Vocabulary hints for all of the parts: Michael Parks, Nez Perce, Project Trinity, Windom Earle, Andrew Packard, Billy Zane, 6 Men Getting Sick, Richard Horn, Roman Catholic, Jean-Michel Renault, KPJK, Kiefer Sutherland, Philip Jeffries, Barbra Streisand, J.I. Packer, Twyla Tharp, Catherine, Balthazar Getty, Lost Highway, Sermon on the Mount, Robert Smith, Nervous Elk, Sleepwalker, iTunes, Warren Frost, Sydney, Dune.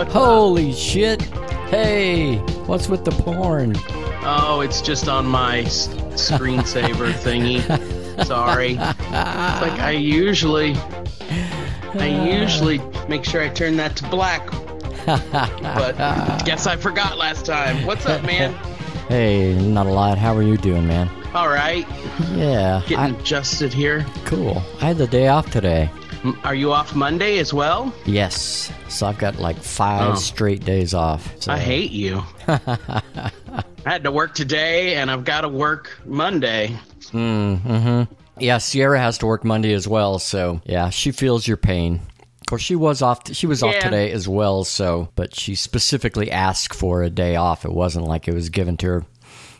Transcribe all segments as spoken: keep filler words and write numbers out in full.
What's Holy up? shit. Hey, what's with the porn? Oh, it's just on my s- screensaver thingy. Sorry. It's like I usually, I usually make sure I turn that to black. But guess I forgot last time. What's up, man? Hey, not a lot. How are you doing, man? All right. Yeah. Getting I, adjusted here. Cool. I had the day off today. Are you off Monday as well? Yes. So I've got like five oh. straight days off. So. I hate you. I had to work today, and I've got to work Monday. Mm-hmm. Yeah, Sierra has to work Monday as well, so yeah, she feels your pain. Of course, she was off. She was yeah. off today as well, so but she specifically asked for a day off. It wasn't like it was given to her.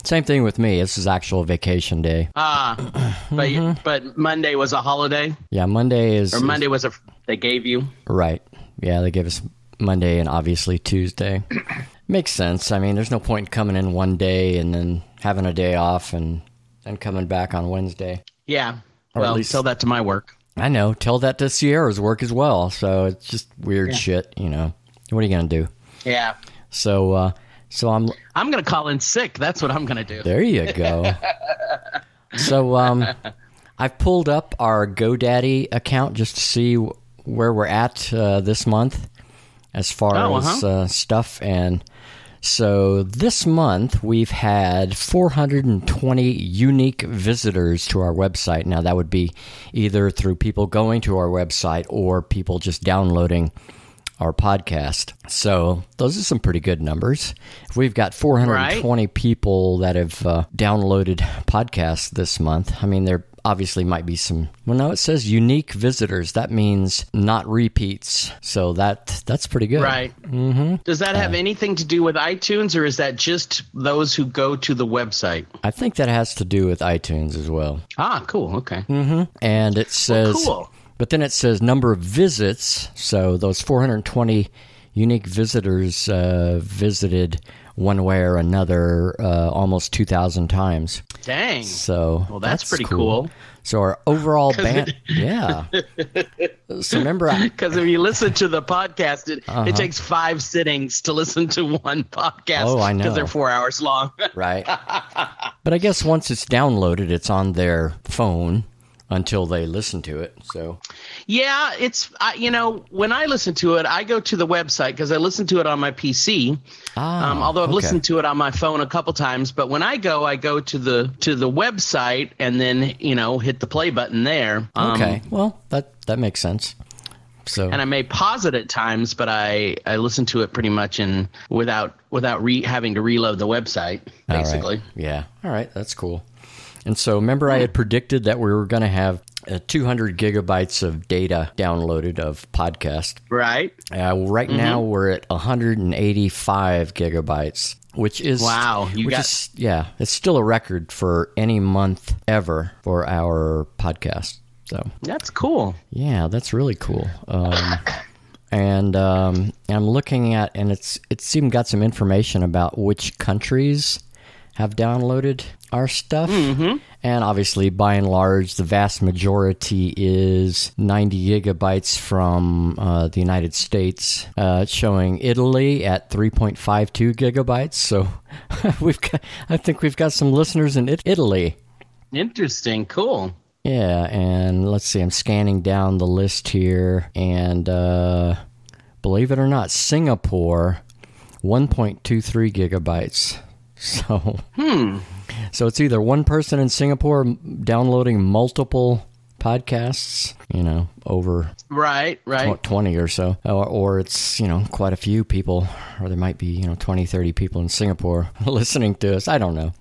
Same thing with me. This is actual vacation day. Ah, uh, but mm-hmm. but Monday was a holiday. Yeah, Monday is. Or Monday is, was a they gave you. Right. Yeah, they gave us Monday and obviously Tuesday. Makes sense. I mean, there's no point in coming in one day and then having a day off and then coming back on Wednesday. Yeah. Or well, at least, tell that to my work. I know. Tell that to Sierra's work as well. So it's just weird yeah. shit. You know. What are you gonna do? Yeah. So. uh So I'm I'm going to call in sick. That's what I'm going to do. There you go. So um, I've pulled up our GoDaddy account just to see w- where we're at uh, this month as far oh, uh-huh. as uh, stuff. And so this month we've had four hundred twenty unique visitors to our website. Now that would be either through people going to our website or people just downloading our podcast. So those are some pretty good numbers. We've got four hundred twenty right. people that have uh, downloaded podcasts this month. I mean, there obviously might be some. Well, no, it says unique visitors. That means not repeats. So that that's pretty good. Right. Mm-hmm. Does that have uh, anything to do with iTunes, or is that just those who go to the website? I think that has to do with iTunes as well. Ah, cool. Okay. Mm-hmm. And it says. Well, cool. But then it says number of visits, so those four hundred twenty unique visitors uh, visited one way or another uh, almost two thousand times. Dang. So well, that's, that's pretty cool. cool. So our overall band, yeah. So remember, because if you listen to the podcast, it, uh-huh. it takes five sittings to listen to one podcast. Oh, I know. Because they're four hours long. Right. But I guess once it's downloaded, it's on their phone. Until they listen to it, so. Yeah, it's, I, you know, when I listen to it, I go to the website because I listen to it on my P C, ah, um, although I've okay. listened to it on my phone a couple times. But when I go, I go to the to the website and then, you know, hit the play button there. Um, okay, well, that, that makes sense. So. And I may pause it at times, but I, I listen to it pretty much in without, without re- having to reload the website, basically. All right. Yeah, all right, that's cool. And so remember I had predicted that we were going to have uh, two hundred gigabytes of data downloaded of podcast. Right. Uh, right mm-hmm. now we're at one hundred eighty-five gigabytes, which is wow. You which got- is, yeah, it's still a record for any month ever for our podcast. So that's cool. Yeah, that's really cool. Um, and um, I'm looking at, and it's it's even got some information about which countries have downloaded our stuff, mm-hmm. and obviously, by and large, the vast majority is ninety gigabytes from uh, the United States. Uh, showing Italy at three point five two gigabytes. So we've got, I think we've got some listeners in it- Italy. Interesting, cool. Yeah, and let's see. I'm scanning down the list here, and uh, believe it or not, Singapore, one point two three gigabytes. So, hmm. so it's either one person in Singapore downloading multiple podcasts, you know, over right, right. twenty or so, or, or it's, you know, quite a few people, or there might be, you know, twenty, thirty people in Singapore listening to us. I don't know.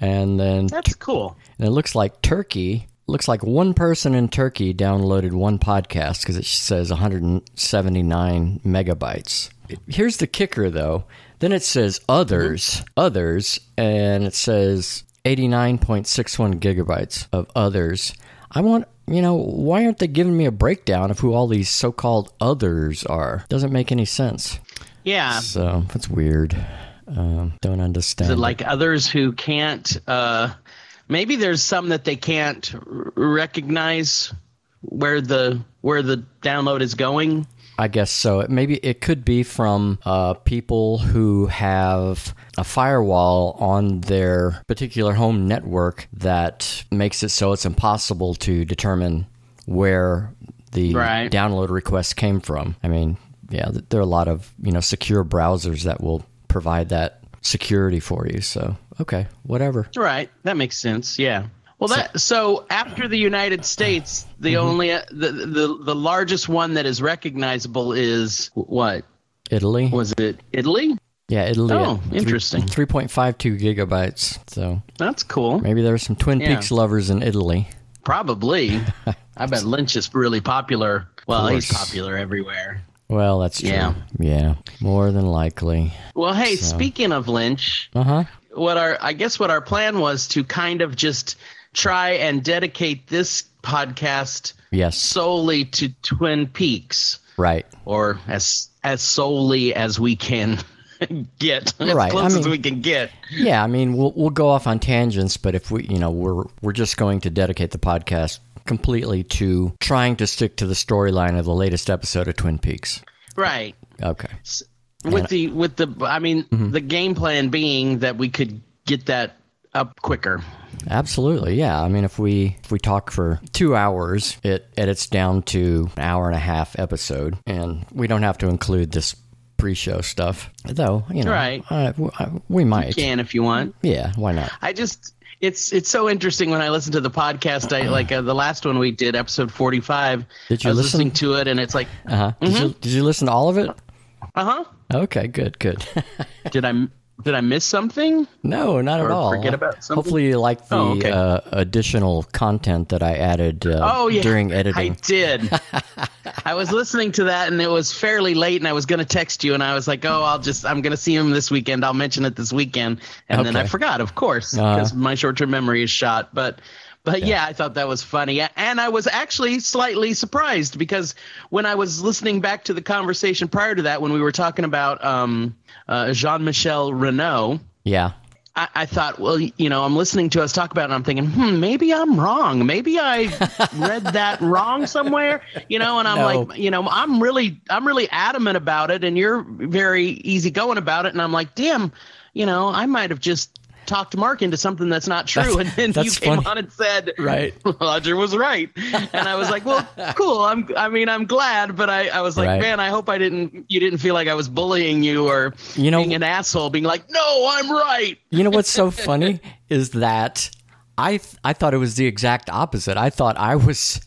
And then that's cool. And it looks like Turkey, looks like one person in Turkey downloaded one podcast because it says one hundred seventy-nine megabytes. Here's the kicker, though. Then it says others, others, and it says eighty-nine point six one gigabytes of others. I want, you know, why aren't they giving me a breakdown of who all these so-called others are? Doesn't make any sense. Yeah. So that's weird. Um, don't understand. Is it like others who can't, uh, maybe there's some that they can't recognize where the where the download is going? I guess so. Maybe it could be from uh, people who have a firewall on their particular home network that makes it so it's impossible to determine where the right. download request came from. I mean, yeah, there are a lot of, you know, secure browsers that will provide that security for you. So, okay, whatever. Right. That makes sense. Yeah. Well, that so after the United States, the mm-hmm. only the, the the largest one that is recognizable is what? Italy. Was it Italy? Yeah, Italy. Oh, interesting. three point five two gigabytes. So that's cool. Maybe there's some Twin yeah. Peaks lovers in Italy. Probably. I bet Lynch is really popular. Well, he's popular everywhere. Well, that's true. Yeah, yeah, more than likely. Well, hey, so. Speaking of Lynch, uh-huh. what our I guess what our plan was to kind of just try and dedicate this podcast yes. solely to Twin Peaks, right? Or as as solely as we can get, as right. close I mean, as we can get. Yeah, I mean, we'll we'll go off on tangents, but if we, you know, we're we're just going to dedicate the podcast completely to trying to stick to the storyline of the latest episode of Twin Peaks, right? Okay. So, with and, the with the, I mean, mm-hmm. the game plan being that we could get that up quicker. Absolutely, yeah. I mean, if we if we talk for two hours, it edits down to an hour and a half episode, and we don't have to include this pre-show stuff, though. You know, right? Uh, we might. You can if you want. Yeah, why not? I just it's it's so interesting when I listen to the podcast. I like uh, the last one we did, episode forty-five. Did you I was listen listening to it? And it's like, uh huh. Mm-hmm. Did you did you listen to all of it? Uh huh. Okay. Good. Good. did I? Did I miss something? No, not or at all. Forget about something? Hopefully you like the oh, okay. uh, additional content that I added uh, oh, yeah. during editing. I did. I was listening to that, and it was fairly late, and I was going to text you, and I was like, oh, I'll just, I'm going to see him this weekend. I'll mention it this weekend. And okay. then I forgot, of course, because uh, my short-term memory is shot. But But yeah. yeah, I thought that was funny. And I was actually slightly surprised because when I was listening back to the conversation prior to that, when we were talking about um, uh, Jean-Michel Renault, yeah, I, I thought, well, you know, I'm listening to us talk about it and I'm thinking, hmm, maybe I'm wrong. Maybe I read that wrong somewhere, you know, and I'm no. like, you know, I'm really I'm really adamant about it. And you're very easygoing about it. And I'm like, damn, you know, I might have just talked Mark into something that's not true, that's, and then you came funny. On and said, "Right, Roger was right," and I was like, "Well, cool. I'm. I mean, I'm glad, but I, I was like, right. man, I hope I didn't. You didn't feel like I was bullying you or you know, being an asshole, being like, no, I'm right." You know what's so funny is that I th- I thought it was the exact opposite. I thought I was.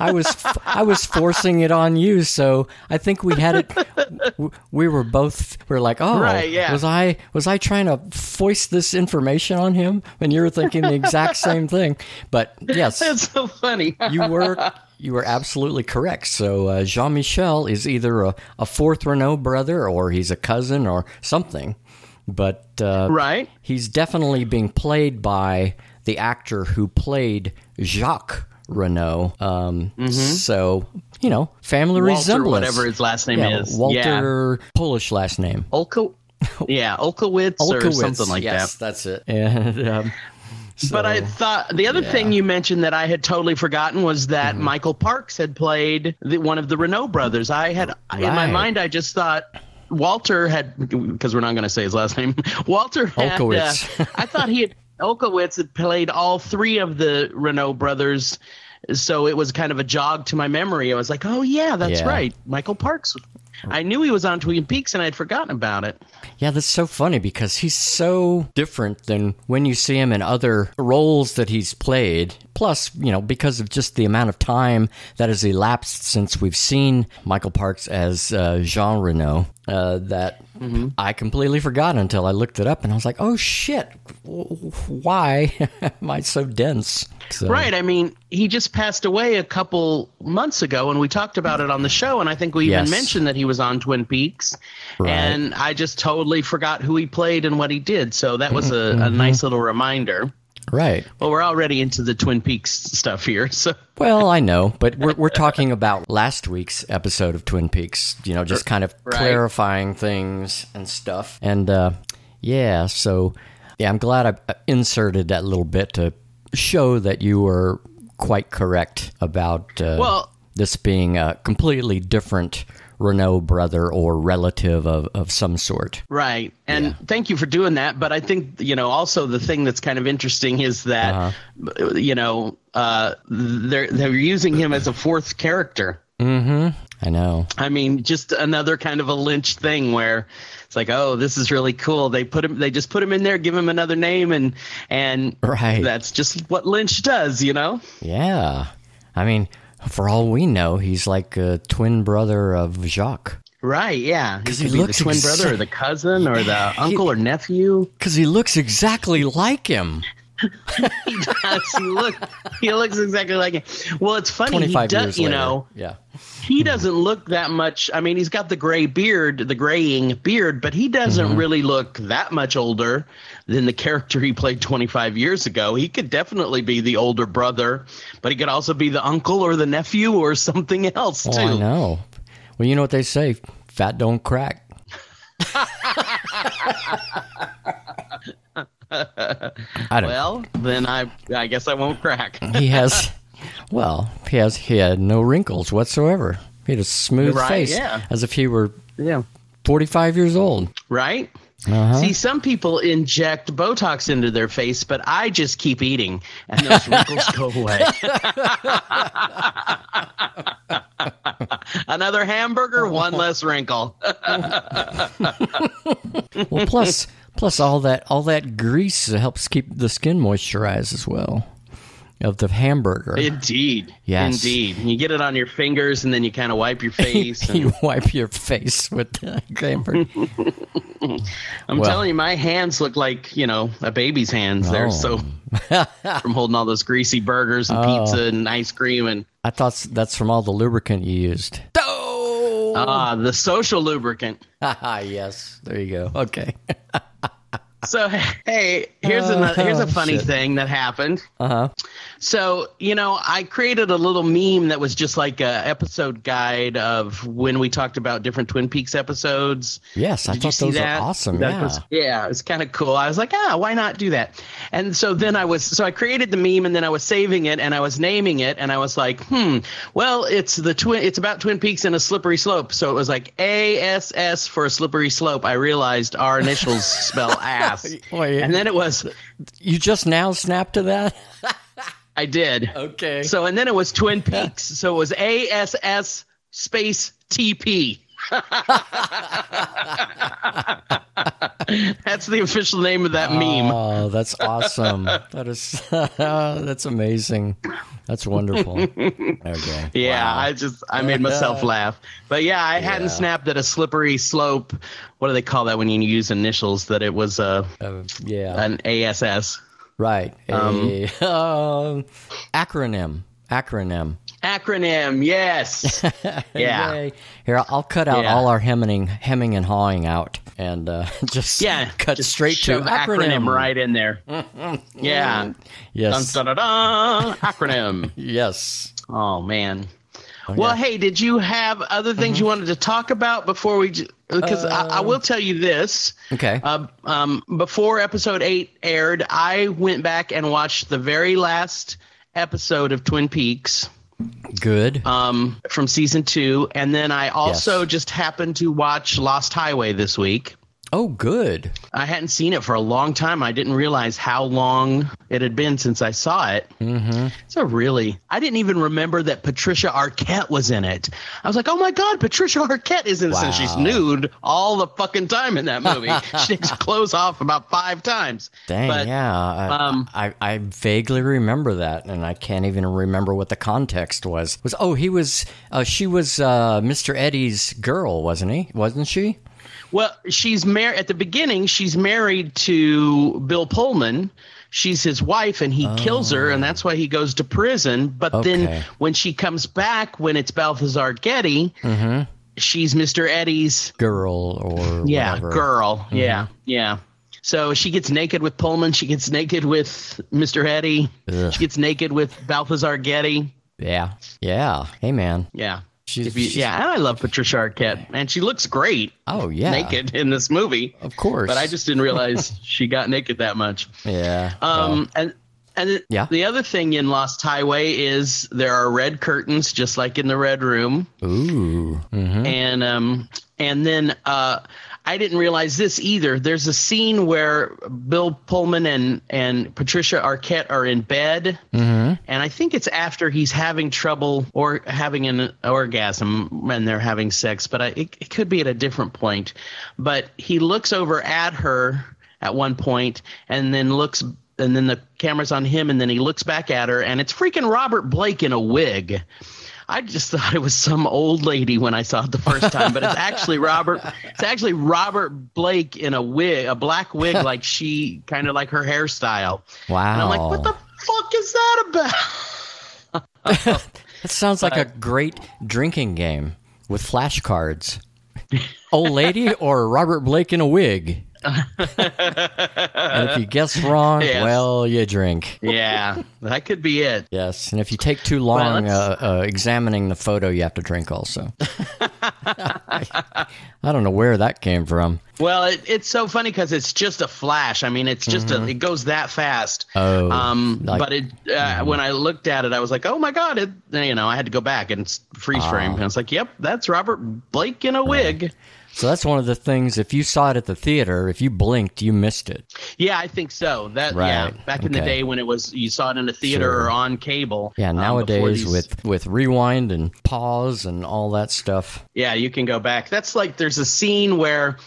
I was I was forcing it on you, so I think we had it. We were both we were like, oh, right, yeah. was I was I trying to foist this information on him? And you were thinking the exact same thing. But yes, that's so funny. you were you were absolutely correct. So uh, Jean-Michel is either a, a fourth Renault brother, or he's a cousin, or something. But uh, right, he's definitely being played by the actor who played Jacques Renault. Um, mm-hmm. So, you know, family Walter, resemblance. Whatever his last name yeah, is. Walter, yeah. Polish last name. Olke, yeah, Olkewicz or something like yes, that. That's it. And, um, so, but I thought the other yeah. thing you mentioned that I had totally forgotten was that mm-hmm. Michael Parks had played the, one of the Renault brothers. I had right. in my mind, I just thought Walter had, because we're not going to say his last name. Walter had, Olkewicz. Uh, I thought he had. Olkewicz had played all three of the Renault brothers, so it was kind of a jog to my memory. I was like, oh, yeah, that's yeah. right. Michael Parks. I knew he was on Twin Peaks, and I had forgotten about it. Yeah, that's so funny because he's so different than when you see him in other roles that he's played. Plus, you know, because of just the amount of time that has elapsed since we've seen Michael Parks as uh, Jean Renault, uh, that mm-hmm. I completely forgot until I looked it up, and I was like, oh, shit, why am I so dense? So. Right. I mean, he just passed away a couple months ago, and we talked about it on the show, and I think we yes. even mentioned that he was on Twin Peaks, right. and I just totally forgot who he played and what he did, so that was a, mm-hmm. a nice little reminder. Right. Well, we're already into the Twin Peaks stuff here, so. Well, I know, but we're we're talking about last week's episode of Twin Peaks, you know, just kind of right. clarifying things and stuff, and uh, yeah, so, yeah, I'm glad I inserted that little bit to show that you were quite correct about uh, well, this being a completely different Renault brother or relative of, of some sort. Right. And yeah. Thank you for doing that. But I think, you know, also the thing that's kind of interesting is that, uh-huh. you know, uh, they're, they're using him as a fourth character. Mm-hmm. I know. I mean, just another kind of a Lynch thing where it's like, oh, this is really cool. They put him, they just put him in there, give him another name, and and right. that's just what Lynch does, you know? Yeah. I mean, for all we know, he's like a twin brother of Jacques. Right, yeah. He, he looks the twin exa- brother or the cousin or the he, uncle or nephew. Because he looks exactly like him. He does. He, look, he looks exactly like him. Well, it's funny. He does, you know. Yeah. He doesn't look that much. I mean, he's got the gray beard, the graying beard, but he doesn't mm-hmm. really look that much older than the character he played twenty-five years ago. He could definitely be the older brother, but he could also be the uncle or the nephew or something else, too. Oh, I know. Well, you know what they say, fat don't crack. I don't well, then I I guess I won't crack. He has, well, he has he had no wrinkles whatsoever. He had a smooth right, face, yeah. as if he were yeah. forty-five years old. Right? Uh-huh. See, some people inject Botox into their face, but I just keep eating, and those wrinkles go away. Another hamburger, one less wrinkle. Well, plus... Plus, all that all that grease helps keep the skin moisturized as well of the hamburger. Indeed. Yes. Indeed. You get it on your fingers, and then you kind of wipe your face. And... you wipe your face with the hamburger. I'm well, telling you, my hands look like, you know, a baby's hands. Oh. They're so from holding all those greasy burgers and oh. pizza and ice cream. And I thought that's from all the lubricant you used. Oh! Ah, the social lubricant. Yes. There you go. Okay. So, hey, here's, uh, another, here's a funny shit. thing that happened. Uh-huh. So, you know, I created a little meme that was just like an episode guide of when we talked about different Twin Peaks episodes. Yes, Did I thought those that? were awesome. That yeah. Was, yeah, it was kind of cool. I was like, ah, why not do that? And so then I was – so I created the meme, and then I was saving it, and I was naming it, and I was like, hmm, well, it's the twin. It's about Twin Peaks and a slippery slope. So it was like A S S for a slippery slope. I realized our initials spell ass. Wait, and then it was you just now snapped to that. I did. Okay. So and then it was Twin Peaks. So it was A S S space T P. That's the official name of that oh, meme. Oh, that's awesome. That is that's amazing. That's wonderful. Okay. Yeah, wow. I just I made myself laugh. But yeah, I yeah. hadn't snapped at a slippery slope. What do they call that when you use initials? That it was a uh, yeah an A S S. Right. A, um, uh, acronym. Acronym. Acronym. Yes. Yeah. Yay. Here, I'll cut out yeah. all our hemming, hemming and hawing out, and uh, just yeah, cut just straight to acronym. acronym right in there. Yeah. Yes. Dun, dun, dun, dun. Acronym. Yes. Oh man. Oh, well, yeah. hey, did you have other things mm-hmm. you wanted to talk about before we? J- Because uh, I, I will tell you this. Okay. Uh, um, before episode eight aired, I went back and watched the very last episode of Twin Peaks. Good. Um, from season two. And then I also yes. just happened to watch Lost Highway this week. Oh, good. I hadn't seen it for a long time. I didn't realize how long it had been since I saw it. Mm-hmm. So really, I didn't even remember that Patricia Arquette was in it. I was like, oh, my God, Patricia Arquette is in it. Wow. Since she's nude all the fucking time in that movie. She takes clothes off about five times. Dang, but, yeah. I, um, I, I vaguely remember that, and I can't even remember what the context was. It was oh, he was uh, she was uh, Mister Eddie's girl, wasn't he? Wasn't she? Well, she's mar- at the beginning, she's married to Bill Pullman. She's his wife, and he oh. kills her, and that's why he goes to prison. But okay. then when she comes back, when it's Balthazar Getty, mm-hmm. she's Mister Eddie's girl or yeah, whatever. girl. Mm-hmm. Yeah, yeah. So she gets naked with Pullman. She gets naked with Mister Eddie. Ugh. She gets naked with Balthazar Getty. Yeah, yeah. Hey, man. Yeah. She's, you, she's, yeah, and I love Patricia Arquette, and she looks great. Oh yeah, naked in this movie, of course. But I just didn't realize she got naked that much. Yeah. Um, well. and And yeah. the other thing in Lost Highway is there are red curtains, just like in the Red Room. Ooh. Mm-hmm. And um, and then uh, I didn't realize this either. There's a scene where Bill Pullman and, and Patricia Arquette are in bed. Mm-hmm. And I think it's after he's having trouble or having an orgasm when they're having sex. But I, it, it could be at a different point. But he looks over at her at one point and then looks – and then the camera's on him, and then he looks back at her, and it's freaking Robert Blake in a wig. I just thought it was some old lady when I saw it the first time, but it's actually Robert. It's actually Robert Blake in a wig, a black wig, like she kind of like her hairstyle. Wow! And I'm like, what the fuck is that about? That sounds like uh, a great drinking game with flashcards. Old lady or Robert Blake in a wig. And if you guess wrong, yes. well, you drink. Yeah, that could be it. Yes, and if you take too long well, uh, uh, examining the photo, you have to drink also. I, I don't know where that came from. Well, it, it's so funny because it's just a flash. I mean, it's just mm-hmm. a, it goes that fast. Oh, um, like, but it uh, mm-hmm. when I looked at it, I was like, oh my god! It, you know, I had to go back and freeze uh, frame, and it's like, yep, that's Robert Blake in a right. wig. So that's one of the things, if you saw it at the theater, if you blinked, you missed it. Yeah, I think so. That right. yeah, back okay. in the day when it was you saw it in a theater sure. or on cable. Yeah, nowadays um, with, with rewind and pause and all that stuff. Yeah, you can go back. That's like there's a scene where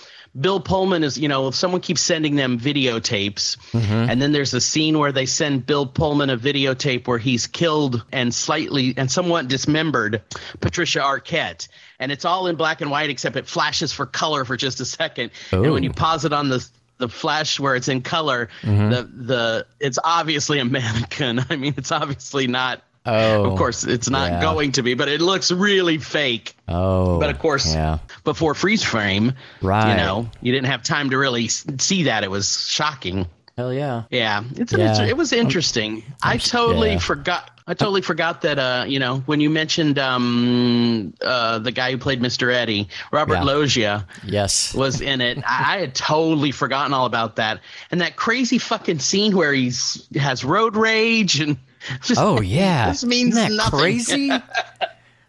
Bill Pullman is, you know, someone keeps sending them videotapes. Mm-hmm. And then there's a scene where they send Bill Pullman a videotape where he's killed and slightly and somewhat dismembered Patricia Arquette. And it's all in black and white, except it flashes for color for just a second. Ooh. And when you pause it on the the flash where it's in color, mm-hmm. the the it's obviously a mannequin. I mean, it's obviously not. Oh, of course, it's not yeah. going to be, but it looks really fake. Oh, but of course, yeah. before freeze frame, right. you know, you didn't have time to really see that. It was shocking. Hell yeah. Yeah. It's an yeah. Inter- it was interesting. I'm, I'm, I totally yeah. forgot. I totally forgot that, uh, you know, when you mentioned um, uh, the guy who played Mister Eddie, Robert yeah. Loggia yes. was in it. I, I had totally forgotten all about that. And that crazy fucking scene where he has road rage and just, oh, yeah. This means Isn't that nothing. Crazy?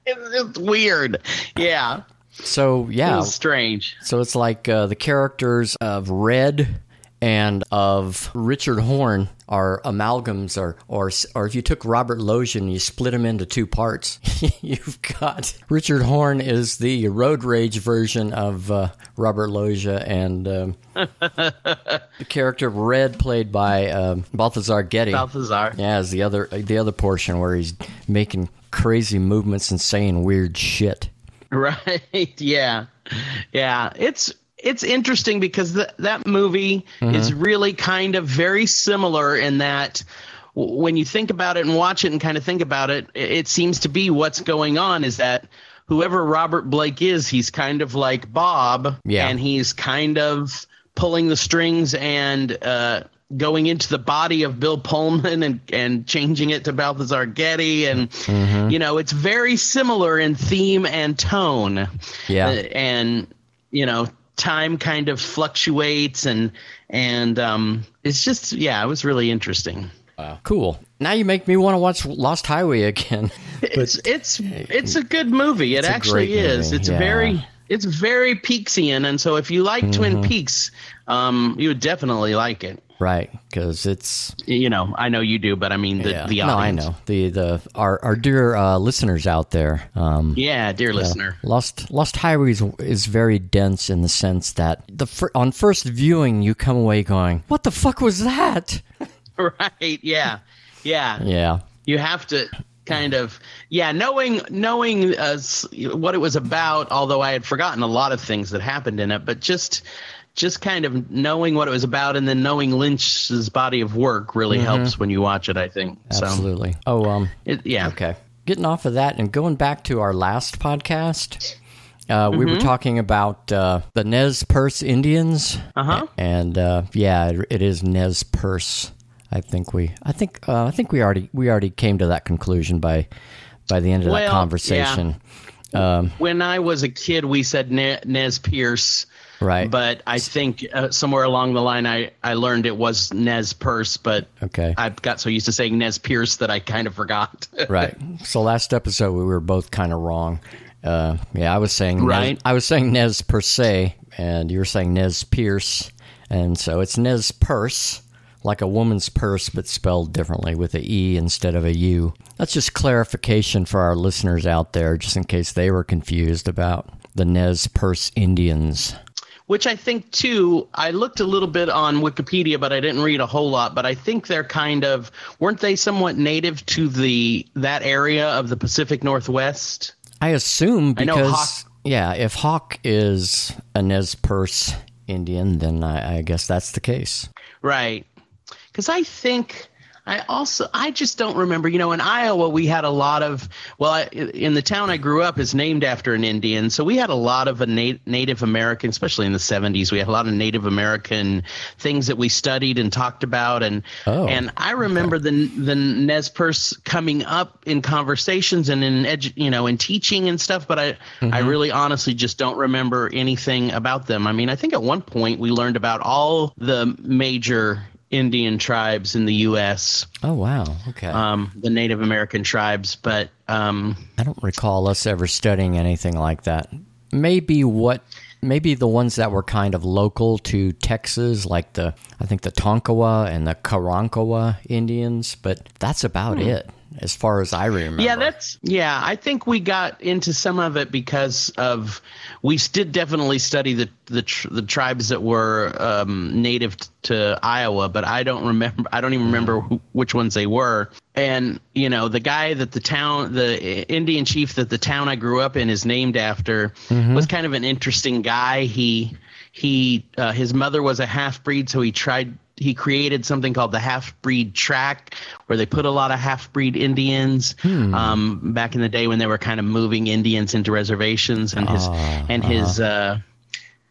It's just weird. Yeah. So, yeah. It was strange. So it's like uh, the characters of Red and of Richard Horn are amalgams, or or or if you took Robert Loggia and you split him into two parts, you've got Richard Horn is the road rage version of uh, Robert Loggia, and um, the character of Red played by um, Balthazar Getty. Balthazar, yeah, is the other the other portion where he's making crazy movements and saying weird shit. Right? Yeah, yeah. It's. It's interesting because th- that movie mm-hmm. is really kind of very similar in that w- when you think about it and watch it and kind of think about it, it, it seems to be what's going on is that whoever Robert Blake is, he's kind of like Bob yeah. and he's kind of pulling the strings and uh, going into the body of Bill Pullman and, and changing it to Balthazar Getty. And, mm-hmm. you know, it's very similar in theme and tone. Yeah. Uh, and, you know, time kind of fluctuates and and um it's just yeah it was really interesting. Wow, cool. Now you make me want to watch Lost Highway again. It's it's it's a good movie. It actually is. It's yeah. very it's very Peaksian, and so if you like mm-hmm. Twin Peaks, um you would definitely like it. Right, because it's you know I know you do, but I mean the yeah. the audience. No, I know the the our our dear uh, listeners out there. Um, yeah, dear listener. Uh, Lost Lost Highway is, is very dense in the sense that the fir- on first viewing you come away going, "What the fuck was that?" Right? Yeah, yeah, yeah. You have to kind of yeah knowing knowing uh, what it was about. Although I had forgotten a lot of things that happened in it, but just. Just kind of knowing what it was about, and then knowing Lynch's body of work really mm-hmm. helps when you watch it, I think. Absolutely. So, oh, um, it, yeah. Okay. Getting off of that and going back to our last podcast, uh, mm-hmm. we were talking about uh, the Nez Perce Indians. Uh-huh. And, uh, yeah, it, it is Nez Perce. I think we, I think, uh, I think we already, we already came to that conclusion by, by the end of well, that conversation. Yeah. Um, when I was a kid, we said ne- Nez Perce. Right. But I think uh, somewhere along the line, I, I learned it was Nez Perce, but okay. I got so used to saying Nez Perce that I kind of forgot. Right. So last episode, we were both kind of wrong. Uh, yeah, I was saying right. Nez, I was saying Nez Perce, and you were saying Nez Perce, and so it's Nez Perce, like a woman's purse, but spelled differently with an E instead of a U. That's just clarification for our listeners out there, just in case they were confused about the Nez Perce Indians. Which I think, too, I looked a little bit on Wikipedia, but I didn't read a whole lot. But I think they're kind of, weren't they somewhat native to the that area of the Pacific Northwest? I assume because, I know Hawk, yeah, if Hawk is a Nez Perce Indian, then I, I guess that's the case. Right. Because I think I also I just don't remember, you know, in Iowa, we had a lot of well, I, in the town I grew up is named after an Indian. So we had a lot of a na- Native American, especially in the seventies. We had a lot of Native American things that we studied and talked about. And oh, and I remember okay. the the Nez Perce coming up in conversations and in, edu- you know, in teaching and stuff. But I, mm-hmm. I really honestly just don't remember anything about them. I mean, I think at one point we learned about all the major Indian tribes in the U S Oh, wow. Okay. Um, the Native American tribes, but um, I don't recall us ever studying anything like that. Maybe what, maybe the ones that were kind of local to Texas, like the, I think the Tonkawa and the Karankawa Indians, but that's about hmm. it. As far as I remember. Yeah, that's yeah, I think we got into some of it because of we did definitely study the the, tr- the tribes that were um, native t- to Iowa, but I don't remember I don't even remember who, which ones they were. And, you know, the guy that the town, the Indian chief that the town I grew up in is named after mm-hmm. was kind of an interesting guy. He he uh, his mother was a half-breed, so he tried He created something called the half-breed track where they put a lot of half-breed Indians hmm. um, back in the day when they were kind of moving Indians into reservations. And his uh, and his uh,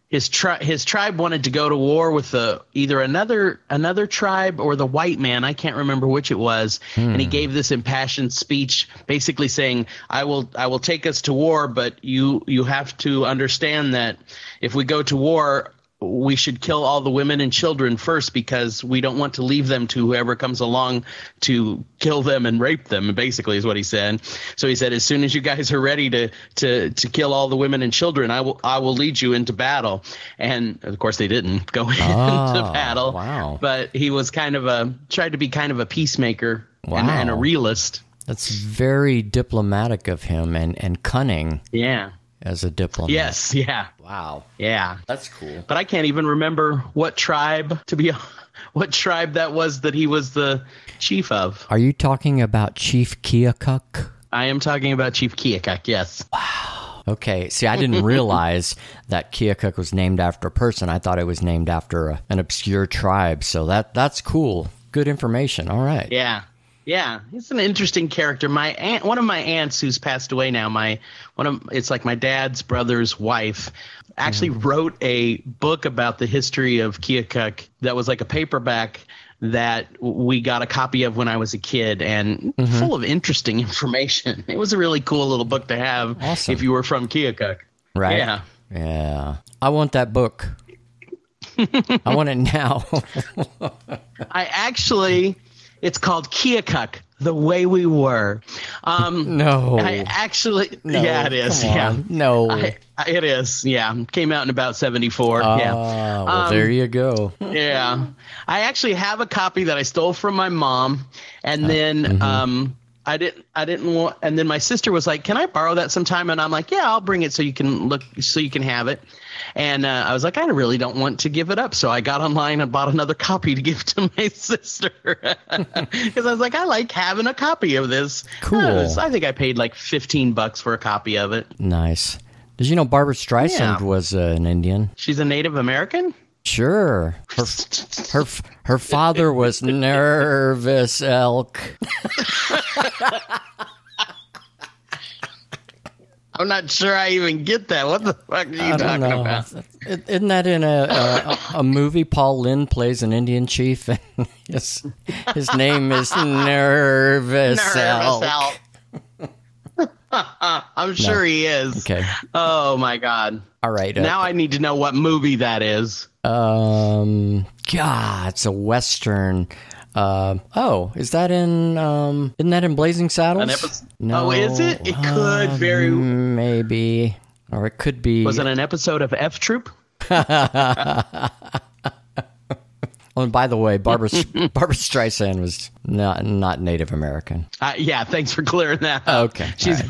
his, tri- his tribe wanted to go to war with the, either another another tribe or the white man. I can't remember which it was. Hmm. And he gave this impassioned speech basically saying, I will I will take us to war, but you you have to understand that if we go to war – we should kill all the women and children first because we don't want to leave them to whoever comes along to kill them and rape them, basically is what he said. So he said, as soon as you guys are ready to to to kill all the women and children, I will I will lead you into battle. And of course they didn't go oh, into battle. Wow. But he was kind of a tried to be kind of a peacemaker wow. and, and a realist. That's very diplomatic of him and, and cunning. Yeah. As a diplomat. Yes, yeah. Wow. Yeah. That's cool. But I can't even remember what tribe, to be honest, what tribe that was that he was the chief of. Are you talking about Chief Keokuk? I am talking about Chief Keokuk, yes. Wow. Okay. See, I didn't realize that Keokuk was named after a person. I thought it was named after a, an obscure tribe. So that that's cool. Good information. All right. Yeah. Yeah, he's an interesting character. My aunt, one of my aunts who's passed away now, my one of it's like my dad's brother's wife, actually mm. wrote a book about the history of Keokuk that was like a paperback that we got a copy of when I was a kid and mm-hmm. full of interesting information. It was a really cool little book to have awesome. If you were from Keokuk. Right. Yeah. Yeah. I want that book. I want it now. I actually... It's called Keokuk, The Way We Were. Um, no. I actually, no, yeah, it is. Yeah. No. I, I, it is, yeah. Came out in about seventy-four. Ah, yeah. well, um, there you go. yeah. I actually have a copy that I stole from my mom, and then uh, mm-hmm. um, I didn't I didn't want – and then my sister was like, can I borrow that sometime? And I'm like, yeah, I'll bring it so you can look – so you can have it. And uh, I was like, I really don't want to give it up. So I got online and bought another copy to give to my sister because I was like, I like having a copy of this. Cool. I, was, I think I paid like fifteen bucks for a copy of it. Nice. Did you know Barbra Streisand yeah. was uh, an Indian? She's a Native American? Sure. Her her, her father was Nervous Elk. I'm not sure I even get that. What the fuck are you I talking know. About? Isn't that in a, a a movie? Paul Lynde plays an Indian chief, and his, his name is Nervous Elk. Nervous Elk. I'm sure no. he is. Okay. Oh my God. All right. Uh, now I need to know what movie that is. Um. God, it's a Western. Uh, oh, is that in? Um, isn't that in Blazing Saddles? No. Oh, is it? It could uh, very maybe, or it could be. Was it an episode of F Troop? Oh, and by the way, Barbra Barbra Streisand was not not Native American. Uh, yeah, thanks for clearing that up. Okay, she's.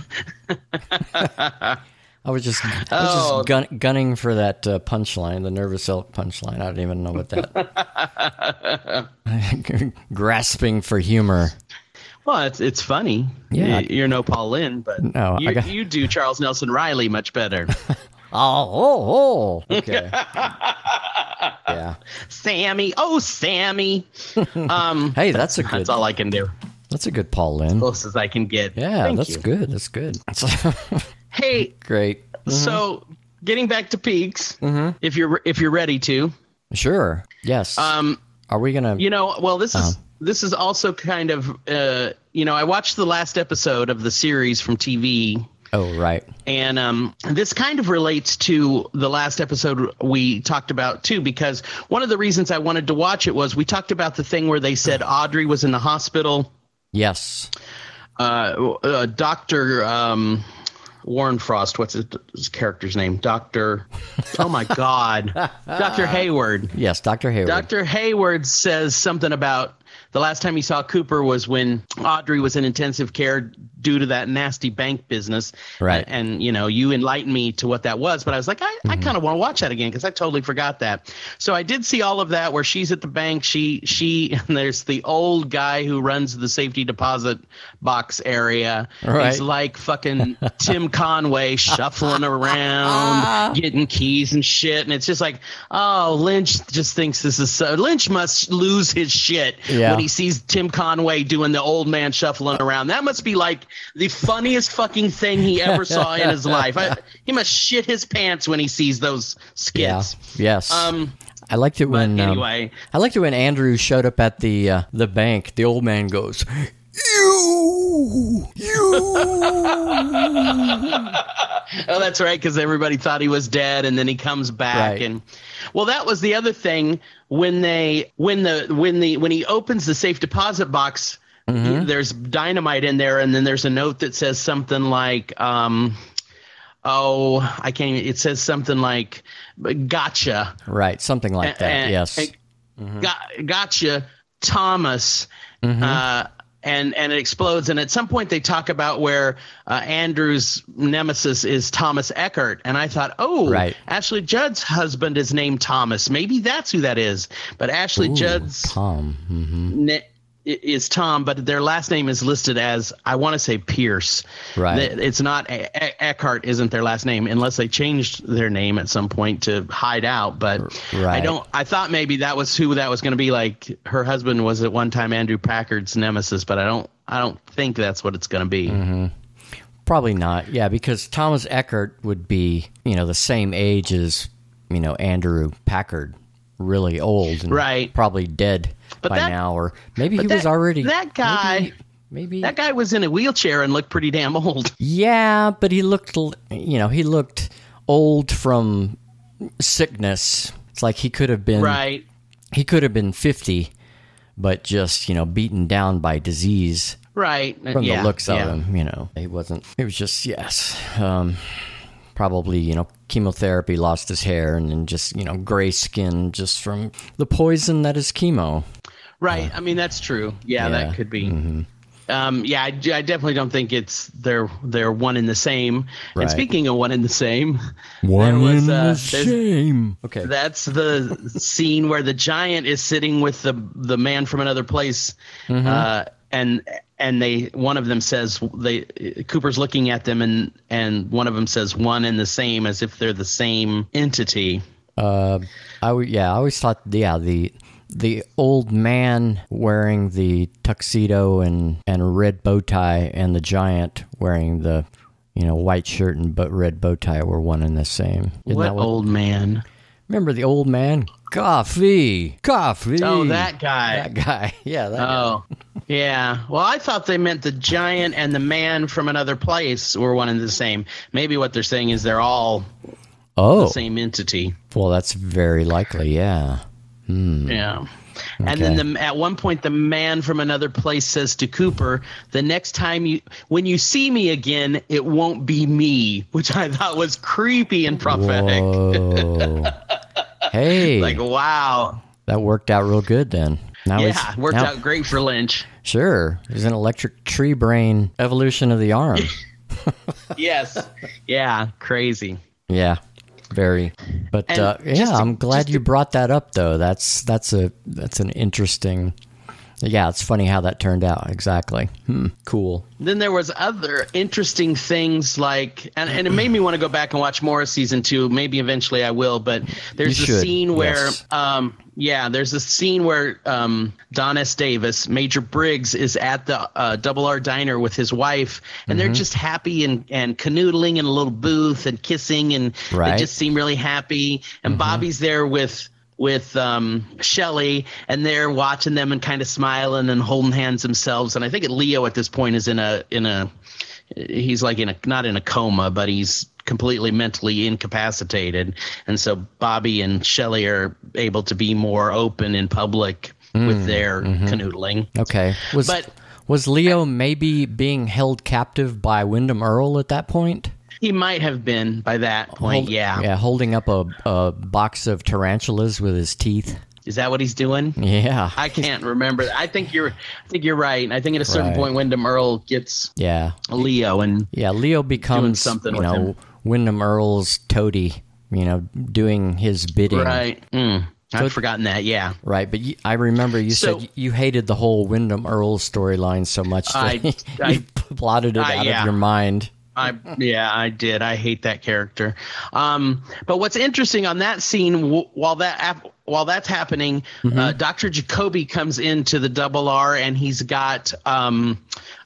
Right. I was just, I oh. was just gun, gunning for that uh, punchline, the nervous elk punchline. I don't even know what that. Grasping for humor. Well, it's it's funny. Yeah, you, you're no Paul Lynde, but no, you, got... you do Charles Nelson Riley much better. Oh, oh, oh, okay. Yeah. Sammy. Oh, Sammy. Um, hey, that's a good. That's all I can do. That's a good Paul Lynde. As close as I can get. Yeah, Thank that's you. good. That's good. Hey. Great. Mm-hmm. So, getting back to Peaks, mm-hmm. if you're if you're ready to. Sure. Yes. Um. Are we gonna? You know. Well, this uh-huh. is this is also kind of. Uh. You know, I watched the last episode of the series from T V. Oh, right. And um, this kind of relates to the last episode we talked about, too, because one of the reasons I wanted to watch it was we talked about the thing where they said Audrey was in the hospital. Yes. Uh, uh Doctor Um, Warren Frost. What's his, his character's name? Doctor. Oh, my God. Doctor Hayward. Yes, Doctor Hayward. Doctor Hayward says something about the last time he saw Cooper was when Audrey was in intensive care due to that nasty bank business. Right. And, and you know, you enlightened me to what that was. But I was like, I, mm-hmm. I kind of want to watch that again because I totally forgot that. So I did see all of that where she's at the bank. She she and there's the old guy who runs the safety deposit box area. Right. He's like fucking Tim Conway shuffling around, getting keys and shit. And it's just like, oh, Lynch just thinks this is so. Lynch must lose his shit. Yeah. When he sees Tim Conway doing the old man shuffling around. That must be like the funniest fucking thing he ever saw in his life. I, he must shit his pants when he sees those skits. Yeah. Yes. Um, I liked it when anyway. Um, I liked it when Andrew showed up at the uh, the bank. The old man goes, "You, you." Oh, that's right, because everybody thought he was dead, and then he comes back, right. and well, that was the other thing when they when the when the when he opens the safe deposit box, mm-hmm. there's dynamite in there, and then there's a note that says something like, um, "Oh, I can't." Even, it says something like, "Gotcha," right? Something like that. And, yes, and, mm-hmm. got, gotcha, Thomas. Mm-hmm. Uh, And and it explodes. And at some point they talk about where uh, Andrew's nemesis is Thomas Eckert. And I thought, oh, right. Ashley Judd's husband is named Thomas. Maybe that's who that is. But Ashley Ooh, Judd's Tom. Mm-hmm. ne- is Tom, but their last name is listed as, I want to say, Pierce. Right. It's not e- Eckhart isn't their last name unless they changed their name at some point to hide out. But right. I don't, I thought maybe that was who that was going to be. Like her husband was at one time Andrew Packard's nemesis, but I don't, I don't think that's what it's going to be. Mm-hmm. Probably not. Yeah. Because Thomas Eckert would be, you know, the same age as, you know, Andrew Packard, really old and right. probably dead. But by that, now, or maybe he that, was already that guy. Maybe, maybe that guy was in a wheelchair and looked pretty damn old. Yeah, but he looked, you know, he looked old from sickness. It's like he could have been right. He could have been fifty, but just you know, beaten down by disease. Right. From yeah, the looks yeah. of him, you know, he wasn't. It was just yes, um, probably you know. Chemotherapy lost his hair and then just, you know, gray skin just from the poison that is chemo. Right. Uh, I mean, that's true. Yeah, yeah. that could be. Mm-hmm. Um, yeah, I, I definitely don't think it's they're, they're one in the same. Right. And speaking of one in the same. One was, in uh, the same. Okay. That's the scene where the giant is sitting with the, the man from another place. Mm-hmm. Uh, and and they one of them says they Cooper's looking at them and and one of them says one and the same as if they're the same entity. Uh, I yeah I always thought yeah the the old man wearing the tuxedo and and a red bow tie and the giant wearing the you know white shirt and but red bow tie were one and the same. Isn't what old man? Remember the old man? Coffee, coffee. Oh, that guy. That guy. Yeah. That oh. Guy. Yeah. Well, I thought they meant the giant and the man from another place were one and the same. Maybe what they're saying is they're all oh. the same entity. Well, that's very likely. Yeah. Hmm. Yeah. Okay. And then the, at one point, the man from another place says to Cooper, the next time you when you see me again, it won't be me, which I thought was creepy and prophetic. Whoa. Hey. Like, wow. That worked out real good then. Now yeah, worked now, out great for Lynch. Sure. It was an electric tree brain evolution of the arm. Yes. Yeah. Crazy. Yeah. Very. But uh, yeah, to, I'm glad you to, brought that up though. That's that's a that's an interesting. Yeah, it's funny how that turned out. Exactly. Hmm. Cool. Then there was other interesting things like, and, and it made me want to go back and watch more of season two. Maybe eventually I will. But there's you a should. scene where, yes. um, yeah, there's a scene where um, Don S. Davis, Major Briggs, is at the uh, Double R Diner with his wife, and mm-hmm. they're just happy and, and canoodling in a little booth and kissing, and right. they just seem really happy. And mm-hmm. Bobby's there with. with um, Shelly, and they're watching them and kind of smiling and holding hands themselves. And I think Leo at this point is in a, in a, he's like in a, not in a coma, but he's completely mentally incapacitated. And so Bobby and Shelly are able to be more open in public mm, with their mm-hmm. canoodling. Okay. Was, but, was Leo maybe being held captive by Windom Earle at that point? He might have been by that point, Hold, yeah. Yeah, holding up a, a box of tarantulas with his teeth. Is that what he's doing? Yeah, I can't remember. I think you're, I think you're right. I think at a certain right. point, Windom Earle gets yeah Leo and yeah Leo becomes something you know Windom Earle's toady, you know, doing his bidding. Right. Mm. I'd so, forgotten that, yeah. Right, but you, I remember you so, said you hated the whole Windom Earle storyline so much I, that I, you I, blotted it I, out yeah. of your mind. I yeah, I did. I hate that character. Um, but what's interesting on that scene, w- while that ap- while that's happening, mm-hmm. uh, Doctor Jacoby comes into the Double R, and he's got um,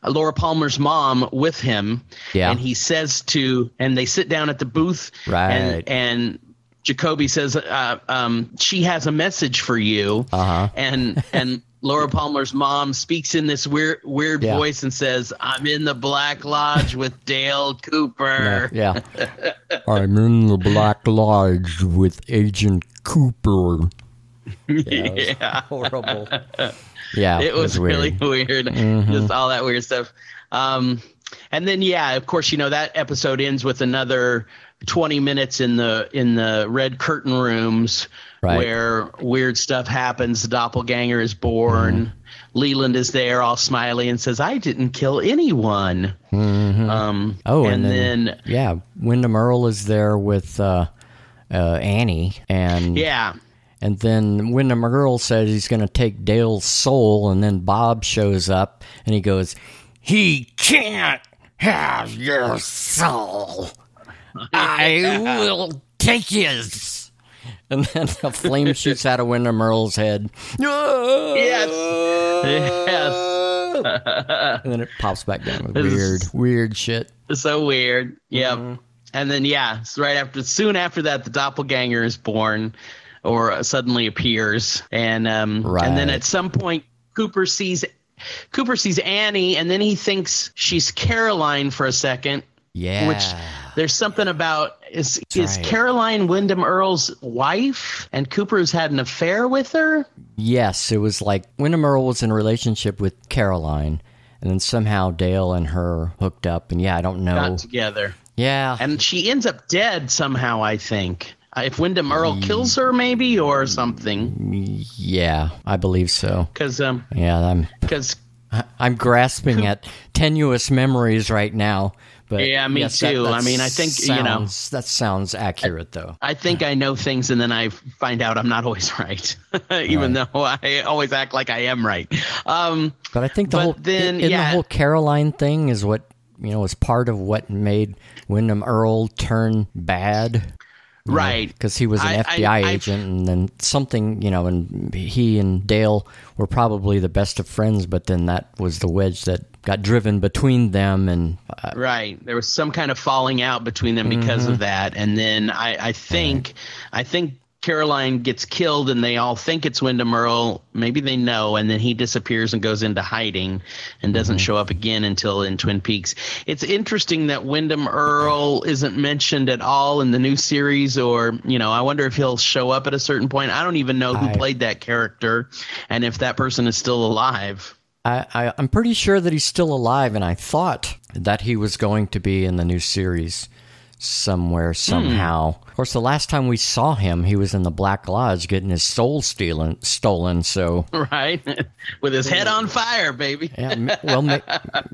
Laura Palmer's mom with him. Yeah. And he says to, and they sit down at the booth, right? And, and Jacoby says, uh, um, "She has a message for you." Uh-huh. And and. Laura Palmer's mom speaks in this weird weird yeah. voice and says, "I'm in the Black Lodge with Dale Cooper." Yeah. yeah. "I'm in the Black Lodge with Agent Cooper." Yeah. yeah. Horrible. Yeah. It was, it was weird. really weird. Mm-hmm. Just all that weird stuff. Um, and then, yeah, of course, you know, that episode ends with another twenty minutes in the in the red curtain rooms right. where weird stuff happens. The doppelganger is born. Mm-hmm. Leland is there all smiley and says, "I didn't kill anyone." Mm-hmm. Um, oh, and, and then, then yeah, Windom Earle is there with uh, uh, Annie. And yeah. And then Windom Earle says he's going to take Dale's soul. And then Bob shows up and he goes, "He can't have your soul. I will take his." And then a flame shoots out of Windom Earle's head. Yes. Yes. And then it pops back down. With weird, weird shit. So weird. Yeah. Mm-hmm. And then, yeah, it's right after, soon after that, the doppelganger is born or suddenly appears. And, um, right. and then at some point, Cooper sees, Cooper sees Annie, and then he thinks she's Caroline for a second. Yeah. Which there's something about is That's is right. Caroline Windom Earle's wife, and Cooper's had an affair with her? Yes, it was like Windom Earle was in a relationship with Caroline, and then somehow Dale and her hooked up, and yeah, I don't know. Got together. Yeah. And she ends up dead somehow, I think. If Windom Earle kills her, maybe, or something. Yeah, I believe so. Cuz um Yeah, I'm cuz I'm grasping at tenuous memories right now. But yeah, me yes, too. That, that I mean, I think, sounds, you know. That sounds accurate, though. I think yeah. I know things, and then I find out I'm not always right, even right. though I always act like I am right. Um, but I think the whole, then, in, yeah. in the whole Caroline thing is what, you know, is part of what made Windom Earle turn bad. Right. Because he was an I, F B I I, agent, I, and then something, you know, and he and Dale were probably the best of friends, but then that was the wedge that got driven between them. and uh, Right. There was some kind of falling out between them because mm-hmm. of that. And then I, I think, mm-hmm. I think Caroline gets killed and they all think it's Windom Earle. Maybe they know. And then he disappears and goes into hiding and doesn't mm-hmm. show up again until in Twin Peaks. It's interesting that Windom Earle isn't mentioned at all in the new series, or, you know, I wonder if he'll show up at a certain point. I don't even know who I, played that character and if that person is still alive. I, I, I'm pretty sure that he's still alive. And I thought that he was going to be in the new series somewhere, somehow. Mm. Of course, the last time we saw him, he was in the Black Lodge getting his soul stealing, stolen. So right, with his head on fire, baby. Yeah, well, ma-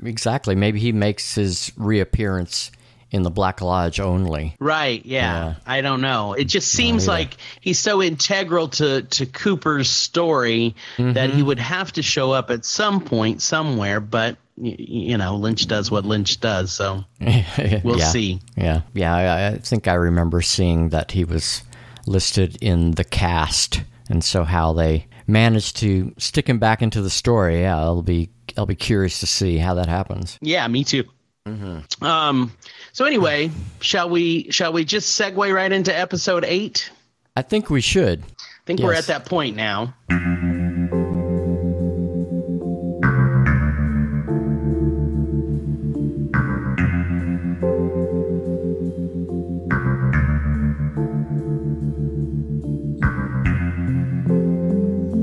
exactly. Maybe he makes his reappearance in the Black Lodge only. Right, yeah. yeah. I don't know. It just seems no, like he's so integral to, to Cooper's story mm-hmm. that he would have to show up at some point somewhere, but you, you know, Lynch does what Lynch does, so we'll yeah. see. Yeah, yeah. I, I think I remember seeing that he was listed in the cast, and so how they managed to stick him back into the story. Yeah, I'll be, I'll be curious to see how that happens. Yeah, me too. Mm-hmm. Um. So anyway, shall we? Shall we just segue right into episode eight? I think we should. I think yes. we're at that point now.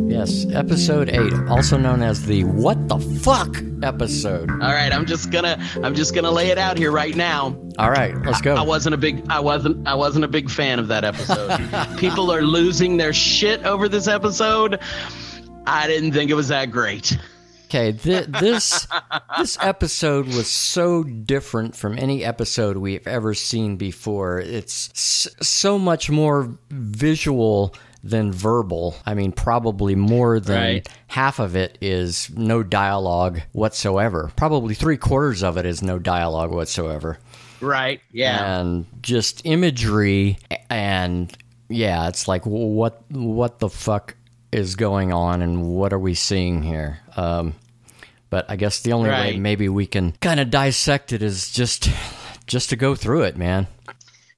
Yes, episode eight, also known as the "What the Fuck" episode. All right, I'm just gonna, I'm just gonna lay it out here right now. All right, let's go. I, I wasn't a big, I wasn't, I wasn't a big fan of that episode. People are losing their shit over this episode. I didn't think it was that great. Okay, th- this this episode was so different from any episode we've ever seen before. It's s- so much more visual than verbal. I mean, probably more than right. half of it is no dialogue whatsoever. Probably three quarters of it is no dialogue whatsoever. Right, yeah. And just imagery and, yeah, it's like, what what the fuck is going on and what are we seeing here? Um, but I guess the only right. way maybe we can kind of dissect it is just just to go through it, man.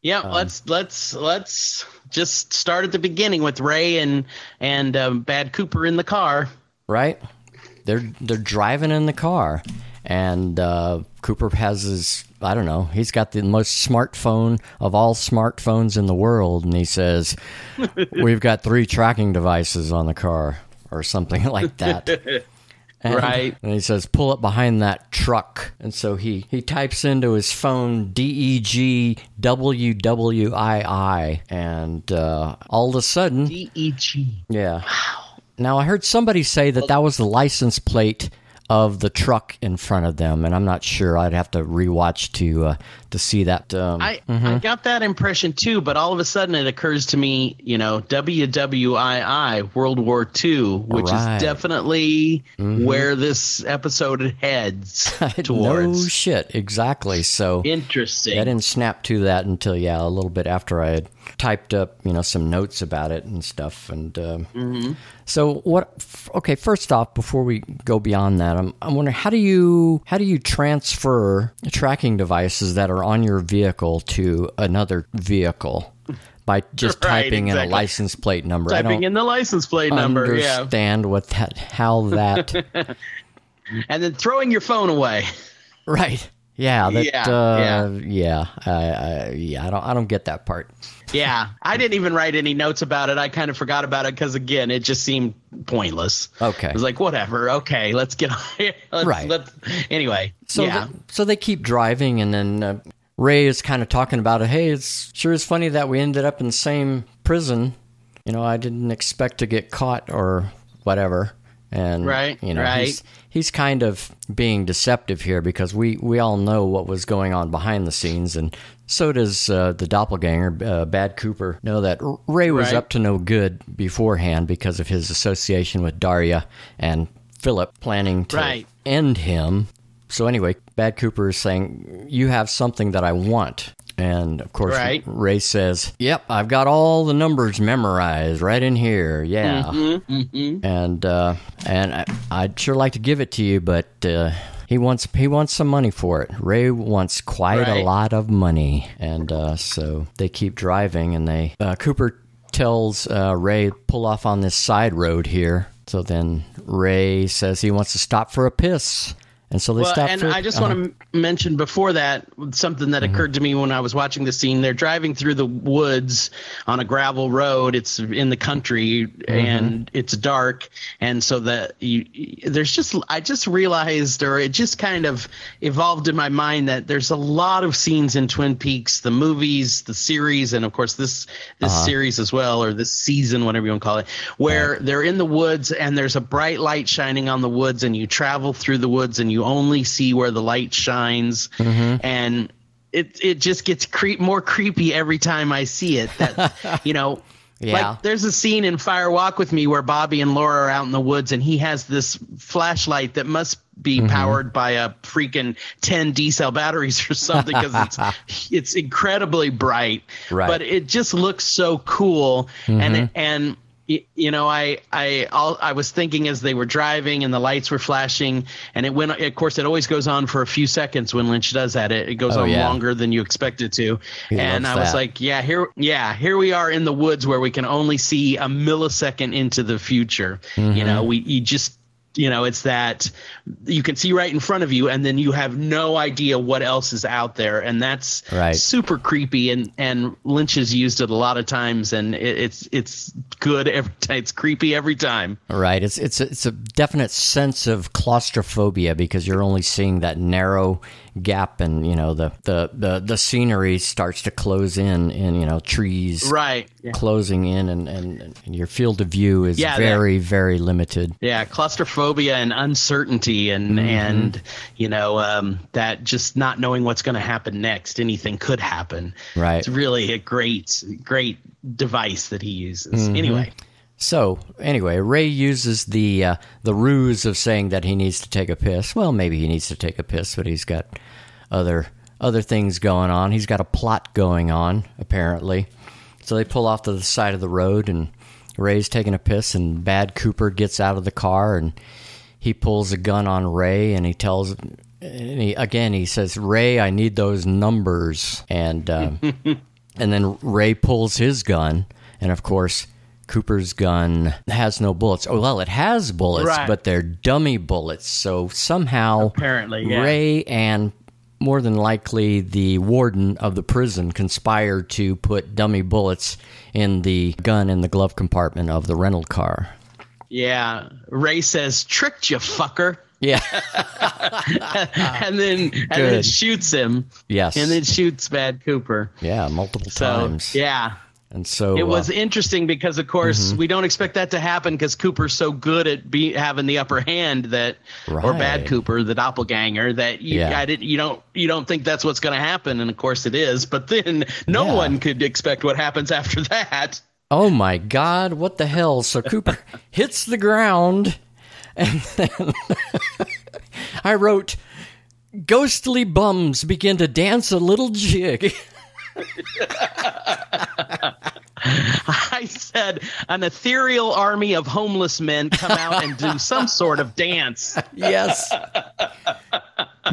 Yeah, um, let's let's let's just start at the beginning with Ray and and um, Bad Cooper in the car. Right, they're they're driving in the car, and uh, Cooper has his I don't know he's got the most smartphone of all smartphones in the world, and he says, "We've got three tracking devices on the car," or something like that. And, right. And he says, pull up behind that truck. And so he, he types into his phone D E G W W I I. And uh, all of a sudden... D E G. Yeah. Wow. Now, I heard somebody say that that was the license plate of the truck in front of them. And I'm not sure. I'd have to rewatch to uh, to see that. Um, I, mm-hmm. I got that impression, too. But all of a sudden, it occurs to me, you know, W W I I, World War Two, which right. is definitely mm-hmm. where this episode heads towards. No shit. Exactly. So interesting. I didn't snap to that until, yeah, a little bit after I had typed up, you know, some notes about it and stuff. And um, mm-hmm. so what, okay, first off, before we go beyond that, I'm, I'm wondering, how do you, how do you transfer tracking devices that are on your vehicle to another vehicle? By just right, typing exactly. in a license plate number. Typing in the license plate number, understand yeah. understand what that, how that. And then throwing your phone away. Right. Yeah, that, yeah, uh, yeah, yeah, uh, yeah. I don't, I don't get that part. Yeah, I didn't even write any notes about it. I kind of forgot about it because, again, it just seemed pointless. Okay, I was like, whatever. Okay, let's get on. Let's, right. Let's, anyway, so yeah. The, so they keep driving, and then uh, Ray is kind of talking about it. Hey, it's sure is funny that we ended up in the same prison. You know, I didn't expect to get caught or whatever. And right, you know, right. he's he's kind of being deceptive here because we, we all know what was going on behind the scenes, and so does uh, the doppelganger, uh, Bad Cooper, know that Ray was right. up to no good beforehand because of his association with Daria and Philip planning to right. end him. So anyway, Bad Cooper is saying, "You have something that I want." And, of course, right. Ray says, yep, I've got all the numbers memorized right in here. Yeah. Mm-hmm, mm-hmm. And uh, and I, I'd sure like to give it to you, but uh, he wants he wants some money for it. Ray wants quite right. a lot of money. And uh, so they keep driving, and they uh, Cooper tells uh, Ray, pull off on this side road here. So then Ray says he wants to stop for a piss. And so they well, stop. And for, I just uh-huh. want to mention before that something that mm-hmm. occurred to me when I was watching the scene. They're driving through the woods on a gravel road. It's in the country mm-hmm. and it's dark. And so that you, there's just I just realized, or it just kind of evolved in my mind, that there's a lot of scenes in Twin Peaks, the movies, the series, and of course this this uh-huh. series as well, or this season, whatever you want to call it, where uh-huh. they're in the woods and there's a bright light shining on the woods, and you travel through the woods and you only see where the light shines, mm-hmm. and it it just gets creep more creepy every time I see it. That you know, yeah. Like there's a scene in Fire Walk with Me where Bobby and Laura are out in the woods, and he has this flashlight that must be mm-hmm. powered by a freaking ten D cell batteries or something, because it's it's incredibly bright. Right. But it just looks so cool, mm-hmm. and and. You know, I I all, I was thinking as they were driving and the lights were flashing, and it went. Of course, it always goes on for a few seconds when Lynch does that. It, it goes oh, on yeah. longer than you expect it to. He and I that. was like, yeah, here, yeah, here we are in the woods where we can only see a millisecond into the future. Mm-hmm. You know, we you just. You know, it's that you can see right in front of you, and then you have no idea what else is out there. And that's right. super creepy. And, and Lynch has used it a lot of times, and it, it's it's good every time. It's creepy every time. Right. It's, it's, it's a definite sense of claustrophobia, because you're only seeing that narrow gap, and, you know, the, the, the, the scenery starts to close in, and, you know, trees right. yeah. closing in, and, and, and your field of view is yeah, very, that, very limited. Yeah, claustrophobia. Phobia and uncertainty and, mm-hmm. and you know, um, that just not knowing what's going to happen next. Anything could happen. Right. It's really a great, great device that he uses. Mm-hmm. Anyway. So, anyway, Ray uses the uh, the ruse of saying that he needs to take a piss. Well, maybe he needs to take a piss, but he's got other other things going on. He's got a plot going on, apparently. So they pull off to the side of the road, and Ray's taking a piss, and Bad Cooper gets out of the car, and he pulls a gun on Ray, and he tells and he, again he says, Ray, I need those numbers, and uh, and then Ray pulls his gun, and of course Cooper's gun has no bullets. Oh, well, it has bullets, right. but they're dummy bullets, so somehow apparently yeah. Ray and more than likely the warden of the prison conspired to put dummy bullets in the gun in the glove compartment of the rental car. Yeah. Ray says, tricked you, fucker. Yeah. and then Good. and then shoots him. Yes. And then shoots Bad Cooper. Yeah, multiple so, times. Yeah. And so it was uh, interesting because, of course, mm-hmm. we don't expect that to happen, because Cooper's so good at be, having the upper hand that, right. or Bad Cooper, the doppelganger, that you, yeah. I didn't, you don't you don't think that's what's going to happen, and of course it is. But then no yeah. one could expect what happens after that. Oh my God! What the hell? So Cooper hits the ground, and then I wrote, "Ghostly bums begin to dance a little jig." I said, an ethereal army of homeless men come out and do some sort of dance. Yes.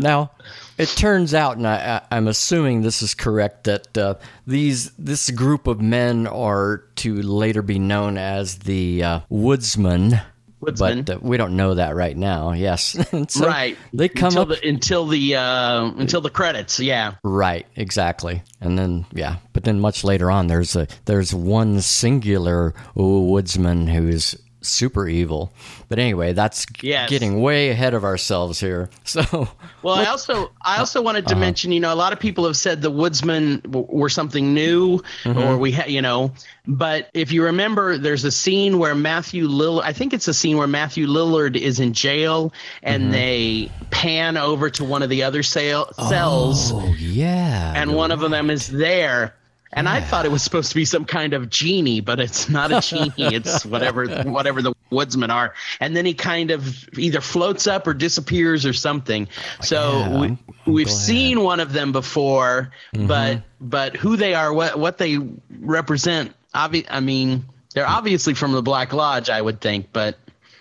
Now, it turns out, and I, I, I'm assuming this is correct, that uh, these this group of men are to later be known as the uh, Woodsmen. Woodsman. But uh, we don't know that right now. Yes, so right. They come until up the, until the uh, until the credits. Yeah, right. Exactly. And then yeah, but then much later on, there's a there's one singular woodsman who is super evil. But anyway, that's yes. getting way ahead of ourselves here. So well, what, I also I also wanted to uh-huh. mention, you know, a lot of people have said the woodsmen w- were something new, mm-hmm. or we ha- you know. But if you remember, there's a scene where Matthew Lillard, I think it's a scene where Matthew Lillard is in jail, and mm-hmm. they pan over to one of the other sale- cells. Oh, yeah. And one right. of them is there. And yeah. I thought it was supposed to be some kind of genie, but it's not a genie. It's whatever whatever the woodsmen are. And then he kind of either floats up or disappears or something. So yeah, we, we've glad. seen one of them before, mm-hmm. but but who they are, what what they represent, obvi- I mean, they're obviously from the Black Lodge, I would think, but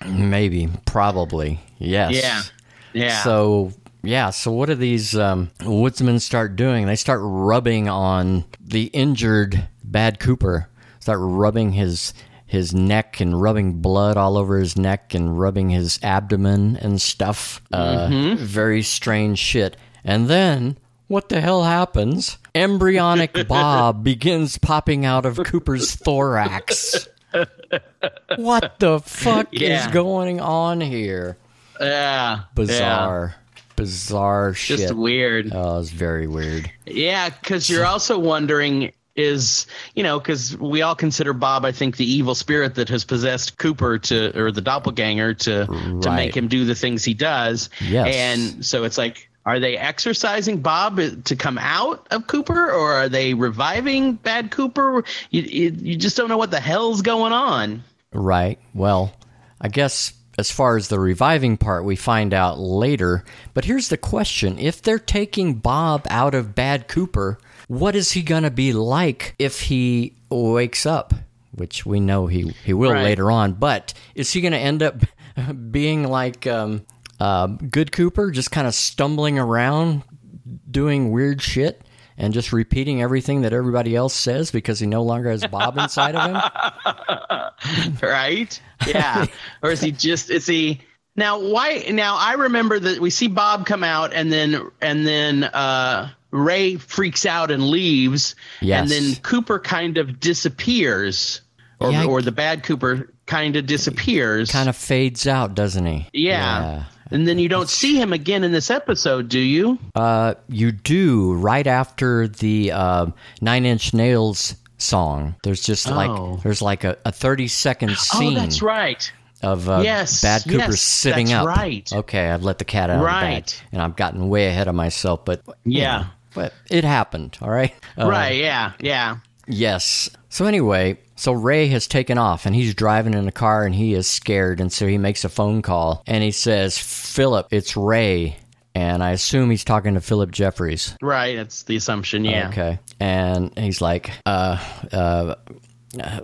maybe, probably, yes. Yeah, yeah. So... Yeah, so what do these um, woodsmen start doing? They start rubbing on the injured Bad Cooper. start rubbing his his neck and rubbing blood all over his neck and rubbing his abdomen and stuff. Uh, mm-hmm. Very strange shit. And then, what the hell happens? Embryonic Bob begins popping out of Cooper's thorax. What the fuck yeah. is going on here? Yeah. Bizarre. Yeah. Bizarre shit. Just weird. Oh, it's very weird. Yeah, because you're also wondering is, you know, because we all consider Bob, I think, the evil spirit that has possessed Cooper to, or the doppelganger to, right. to make him do the things he does. Yes. And so it's like, are they exercising Bob to come out of Cooper, or are they reviving bad Cooper? You, you, you just don't know what the hell's going on. Right. Well, I guess as far as the reviving part, we find out later. But here's the question. If they're taking Bob out of bad Cooper, what is he going to be like if he wakes up? Which we know he, he will right. later on. But is he going to end up being like... Um, Uh, good Cooper, just kind of stumbling around, doing weird shit, and just repeating everything that everybody else says because he no longer has Bob inside of him? Right? Yeah. Or is he just, is he... Now, why... Now, I remember that we see Bob come out, and then, and then uh, Ray freaks out and leaves, yes. and then Cooper kind of disappears, or, yeah, or the bad Cooper kind of disappears. Kind of fades out, doesn't he? Yeah. Yeah. And then you don't see him again in this episode, do you? Uh, you do, right after the uh, Nine Inch Nails song. There's just oh. like there's like a, a thirty second scene. Oh, that's right. Of uh, yes. Bad Cooper yes, sitting that's up. Right. Okay, I've let the cat out right. of the bag, and I've gotten way ahead of myself. But yeah, you know, but it happened. All right. Uh, right. Yeah. Yeah. Yes. So anyway, so Ray has taken off, and he's driving in a car, and he is scared, and so he makes a phone call, and he says, Philip, it's Ray, and I assume he's talking to Philip Jeffries. Right, that's the assumption, yeah. Okay, and he's like, uh, uh,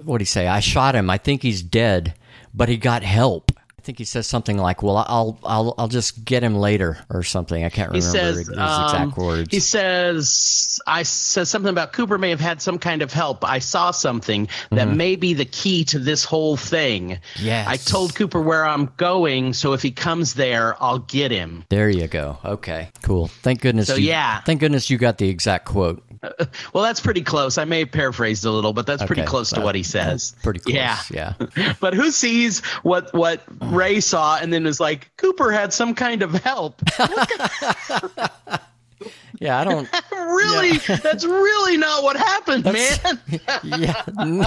what'd he say? I shot him. I think he's dead, but he got help. I think he says something like, "Well, I'll, I'll, I'll just get him later," or something. I can't remember he says, his exact um, words. He says, "I says something about Cooper may have had some kind of help. I saw something that mm-hmm. may be the key to this whole thing. Yes, I told Cooper where I'm going, so if he comes there, I'll get him." There you go. Okay, cool. Thank goodness. So you, yeah, thank goodness you got the exact quote. Uh, well, that's pretty close. I may have paraphrased a little, but that's okay, pretty close so to what he says. Pretty close. Yeah, yeah. But who sees what what? Ray saw and then is like, Cooper had some kind of help. Yeah, I don't really. Yeah. That's really not what happened, that's, man. Yeah. N-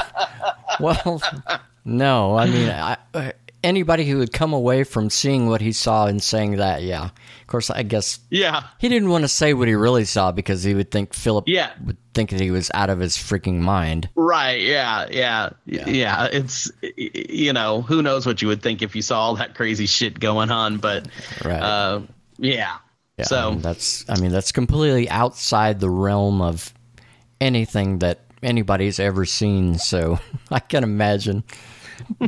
well, no. I mean, I, uh, anybody who would come away from seeing what he saw and saying that, yeah, of course, I guess. Yeah. He didn't want to say what he really saw because he would think Philip. Yeah. Would think that he was out of his freaking mind. Right. Yeah, yeah. Yeah. Yeah. It's, you know, who knows what you would think if you saw all that crazy shit going on. But right. uh, yeah. yeah. So I mean, that's I mean, that's completely outside the realm of anything that anybody's ever seen. So I can imagine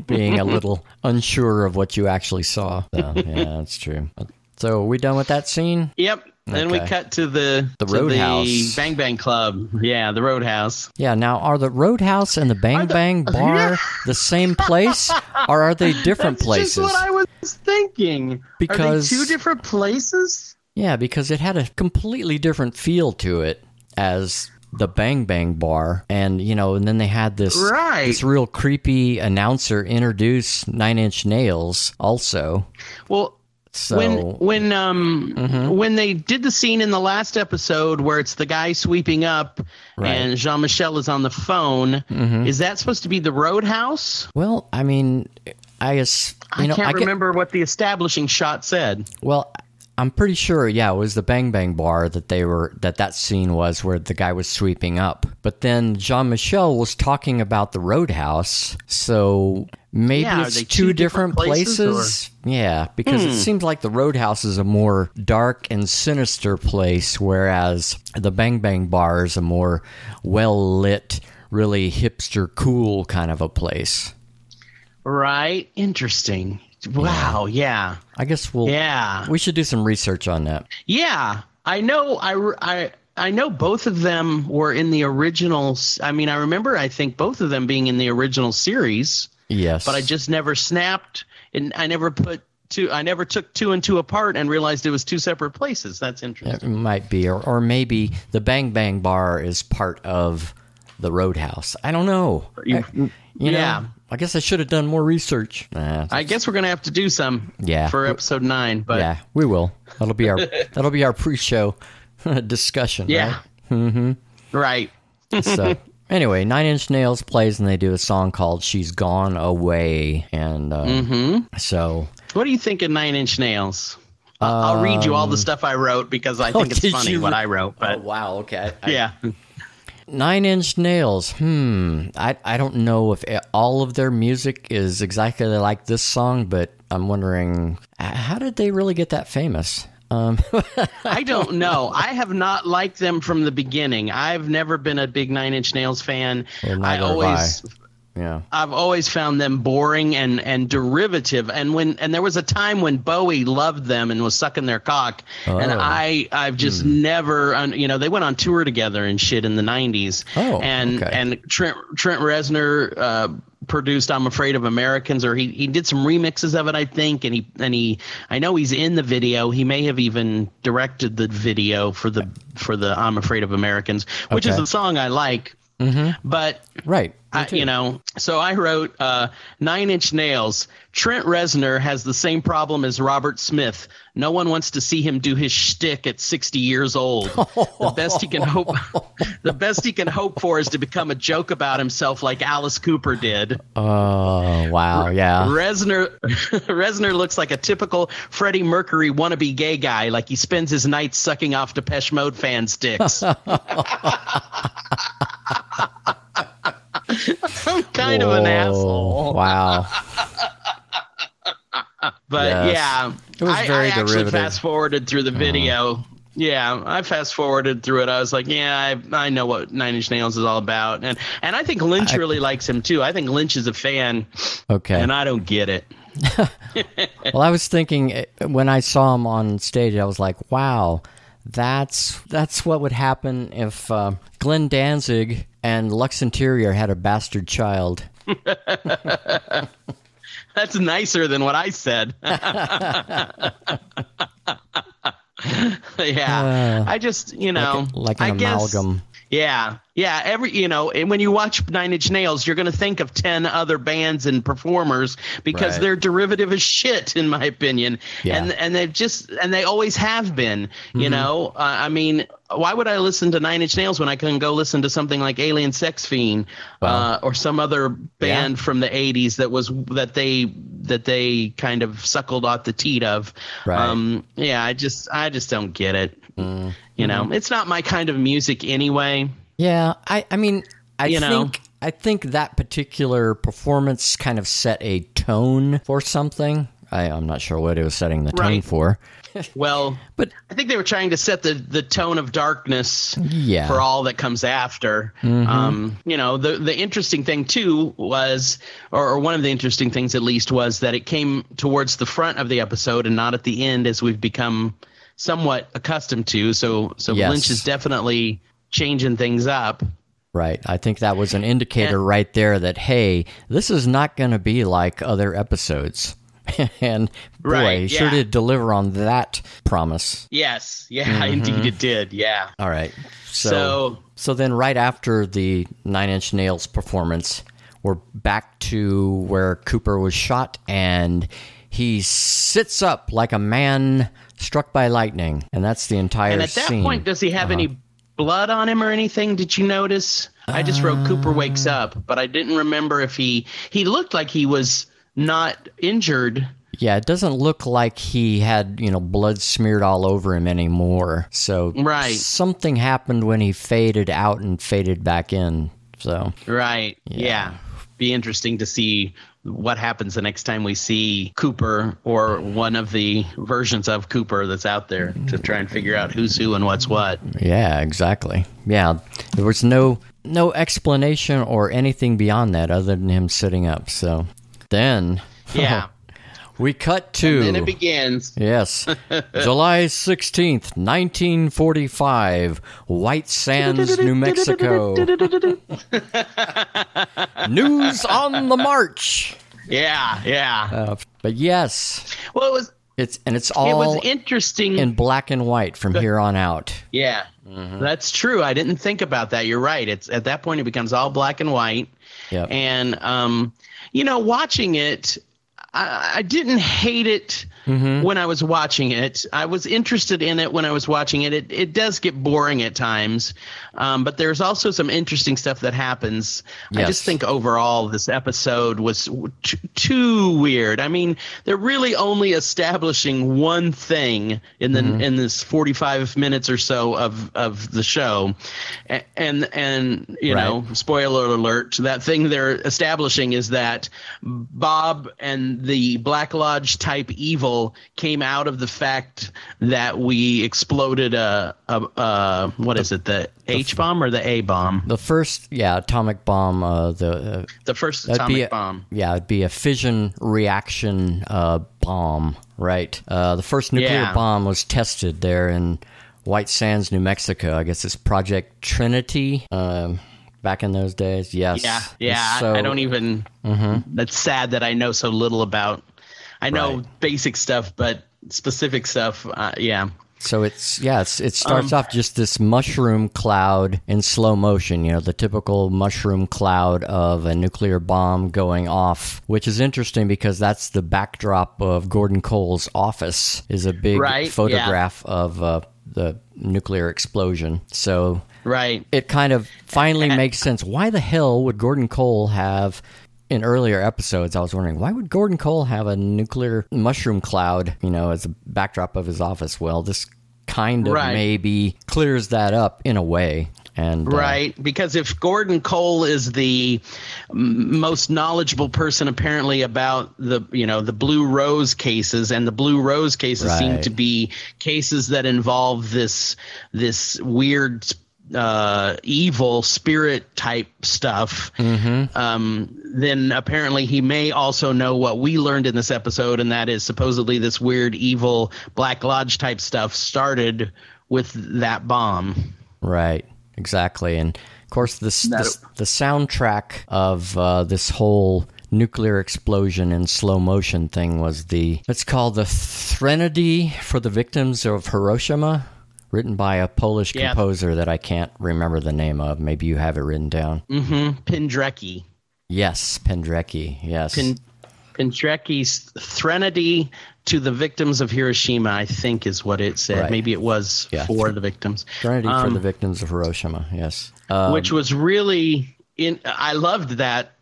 being a little unsure of what you actually saw. So, yeah, that's true. So are we done with that scene? Yep. Then okay. we cut to the, the to Roadhouse. The Bang Bang Club. Yeah, the Roadhouse. Yeah, now are the Roadhouse and the Bang the, Bang Bar yeah. the same place, or are they different That's places? That's just what I was thinking. Because, are they two different places? Yeah, because it had a completely different feel to it as the Bang Bang Bar. And, you know, and then they had this, right. this real creepy announcer introduce Nine Inch Nails also. Well... So, when when um mm-hmm. when they did the scene in the last episode where it's the guy sweeping up right. and Jean-Michel is on the phone, mm-hmm. is that supposed to be the Roadhouse? Well, I mean, I guess you I know, can't I remember get, what the establishing shot said. Well, I'm pretty sure, yeah, it was the Bang Bang Bar that they were that that scene was where the guy was sweeping up. But then Jean-Michel was talking about the Roadhouse, so. Maybe yeah, it's two, two different, different places. places? Yeah, because hmm. it seems like the Roadhouse is a more dark and sinister place, whereas the Bang Bang Bar is a more well-lit, really hipster, cool kind of a place. Right. Interesting. Wow, yeah. yeah. I guess we'll... Yeah. We should do some research on that. Yeah. I know I... I I know both of them were in the original. I mean, I remember, I think both of them being in the original series. Yes. But I just never snapped, and I never put two. I never took two and two apart and realized it was two separate places. That's interesting. It might be, or or maybe the Bang Bang Bar is part of the Roadhouse. I don't know. You, I, you yeah. Know, I guess I should have done more research. Nah, I guess we're gonna have to do some. Yeah. For episode nine. But yeah, we will. That'll be our that'll be our pre-show discussion. Yeah. Right. Mm-hmm. Right. So anyway, Nine Inch Nails plays and they do a song called "She's Gone Away," and uh, mm-hmm. so. What do you think of Nine Inch Nails? Um, I'll read you all the stuff I wrote because I think oh, it's funny you? what I wrote. But, oh wow! Okay. I, yeah. Nine Inch Nails. Hmm. I, I don't know if all of their music is exactly like this song, but I'm wondering, how did they really get that famous? Um, I don't know. I have not liked them from the beginning. I've never been a big Nine Inch Nails fan. I always, I. Yeah. I've always found them boring and, and derivative. And when and there was a time when Bowie loved them and was sucking their cock. Oh. And I I've just hmm. never, you know, they went on tour together and shit in the nineties. Oh, and okay. and Trent Trent Reznor uh, produced I'm Afraid of Americans, or he, he did some remixes of it, I think, and he and he I know he's in the video. He may have even directed the video for the for the I'm Afraid of Americans, which okay. is a song I like. Mm-hmm. But right, I, you know, so I wrote uh, Nine Inch Nails. Trent Reznor has the same problem as Robert Smith. No one wants to see him do his shtick at sixty years old. The best he can hope, the best he can hope for is to become a joke about himself, like Alice Cooper did. Oh wow, yeah. Reznor, Reznor looks like a typical Freddie Mercury wannabe gay guy, like he spends his nights sucking off Depeche Mode fans' dicks. I'm kind Whoa, of an asshole. Wow. But yes. yeah, it was I, very I actually derivative. fast forwarded through the video. Uh-huh. Yeah, I fast forwarded through it. I was like, yeah, I I know what Nine Inch Nails is all about, and and I think Lynch I, really likes him too. I think Lynch is a fan. Okay, and I don't get it. Well, I was thinking when I saw him on stage, I was like, wow. That's that's what would happen if uh, Glenn Danzig and Lux Interior had a bastard child. That's nicer than what I said. Yeah, uh, I just, you know, like, a, like an I guess, amalgam. Yeah, yeah. Every you know, and when you watch Nine Inch Nails, you're going to think of ten other bands and performers because right. they're derivative as shit, in my opinion. Yeah. And and they've just and they always have been. You mm-hmm. know, uh, I mean, why would I listen to Nine Inch Nails when I can go listen to something like Alien Sex Fiend wow. uh, or some other band yeah. from the eighties that was that they that they kind of suckled off the teat of? Right. Um, yeah, I just I just don't get it. Mm. You know, mm-hmm. it's not my kind of music anyway. Yeah, I, I mean, I you think know. I think that particular performance kind of set a tone for something. I, I'm not sure what it was setting the right. tone for. Well, but I think they were trying to set the, the tone of darkness yeah. for all that comes after. Mm-hmm. Um, you know, the the interesting thing too was, or, or one of the interesting things at least, was that it came towards the front of the episode and not at the end, as we've become somewhat accustomed to. So so yes. Lynch is definitely changing things up. Right. I think that was an indicator and, right there that, hey, this is not going to be like other episodes. And boy, right, yeah. sure did deliver on that promise. Yes. Yeah, mm-hmm. indeed it did. Yeah. All right. So, so so then right after the Nine Inch Nails performance, we're back to where Cooper was shot, and he sits up like a man struck by lightning, and that's the entire scene. And at that scene. point, does he have uh-huh. any blood on him or anything? Did you notice? Uh, I just wrote Cooper wakes up, but I didn't remember if he he looked like he was not injured. Yeah, it doesn't look like he had, you know, blood smeared all over him anymore. So right. something happened when he faded out and faded back in. So right, yeah. yeah. Be interesting to see what happens the next time we see Cooper or one of the versions of Cooper that's out there, to try and figure out who's who and what's what. Yeah, exactly. Yeah, there was no no explanation or anything beyond that other than him sitting up. So then yeah We cut to... And then it begins. Yes. July sixteenth, nineteen forty-five, White Sands, New Mexico. News on the march. Yeah, yeah. Uh, but yes. Well, it was... It's and it's all it was interesting in black and white from here on out. Yeah, mm-hmm. That's true. I didn't think about that. You're right. It's at that point it becomes all black and white. Yep. And um, you know, watching it, I, I didn't hate it mm-hmm. when I was watching it. I was interested in it when I was watching it. It it does get boring at times, um, but there's also some interesting stuff that happens. Yes. I just think overall this episode was t- too weird. I mean, they're really only establishing one thing in the mm-hmm. in this forty-five minutes or so of, of the show, and and, and you right. know, spoiler alert, that thing they're establishing is that Bob and the Black Lodge type evil came out of the fact that we exploded a, a, a what is it, the H-bomb or the A-bomb? The first, yeah, atomic bomb. Uh, the uh, the first atomic a, bomb. Yeah, it'd be a fission reaction uh, bomb, right? Uh, the first nuclear yeah. bomb was tested there in White Sands, New Mexico. I guess it's Project Trinity. Um Back in those days, yes. Yeah, yeah. So, I don't even. Mm-hmm. That's sad that I know so little about. I know right. basic stuff, but specific stuff, uh, yeah. So it's yes, it starts um, off just this mushroom cloud in slow motion. You know, the typical mushroom cloud of a nuclear bomb going off, which is interesting because that's the backdrop of Gordon Cole's office. Is a big right? photograph yeah. of uh, the nuclear explosion. So. Right. It kind of finally makes sense. Why the hell would Gordon Cole have, in earlier episodes, I was wondering, why would Gordon Cole have a nuclear mushroom cloud, you know, as a backdrop of his office? Well, this kind of right. maybe clears that up in a way. And, uh, right, because if Gordon Cole is the most knowledgeable person apparently about the, you know, the Blue Rose cases, and the Blue Rose cases right. seem to be cases that involve this this weird Uh, evil spirit type stuff, mm-hmm. um, then apparently he may also know what we learned in this episode, and that is supposedly this weird evil Black Lodge type stuff started with that bomb. Right, exactly. And of course this, this the soundtrack of uh, this whole nuclear explosion in slow motion thing was the, it's called the Threnody for the Victims of Hiroshima, written by a Polish yeah. composer that I can't remember the name of. Maybe you have it written down. Mm-hmm. Pendrecki. Yes, Pendrecki. Yes. Pen- Pendrecki's Threnody to the Victims of Hiroshima, I think is what it said. Right. Maybe it was yeah. for the victims. Threnody um, for the Victims of Hiroshima, yes. Um, which was really in, I loved that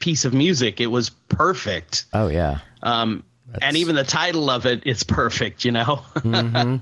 piece of music. It was perfect. Oh, yeah. Um, and even the title of it is perfect, you know? Mm-hmm.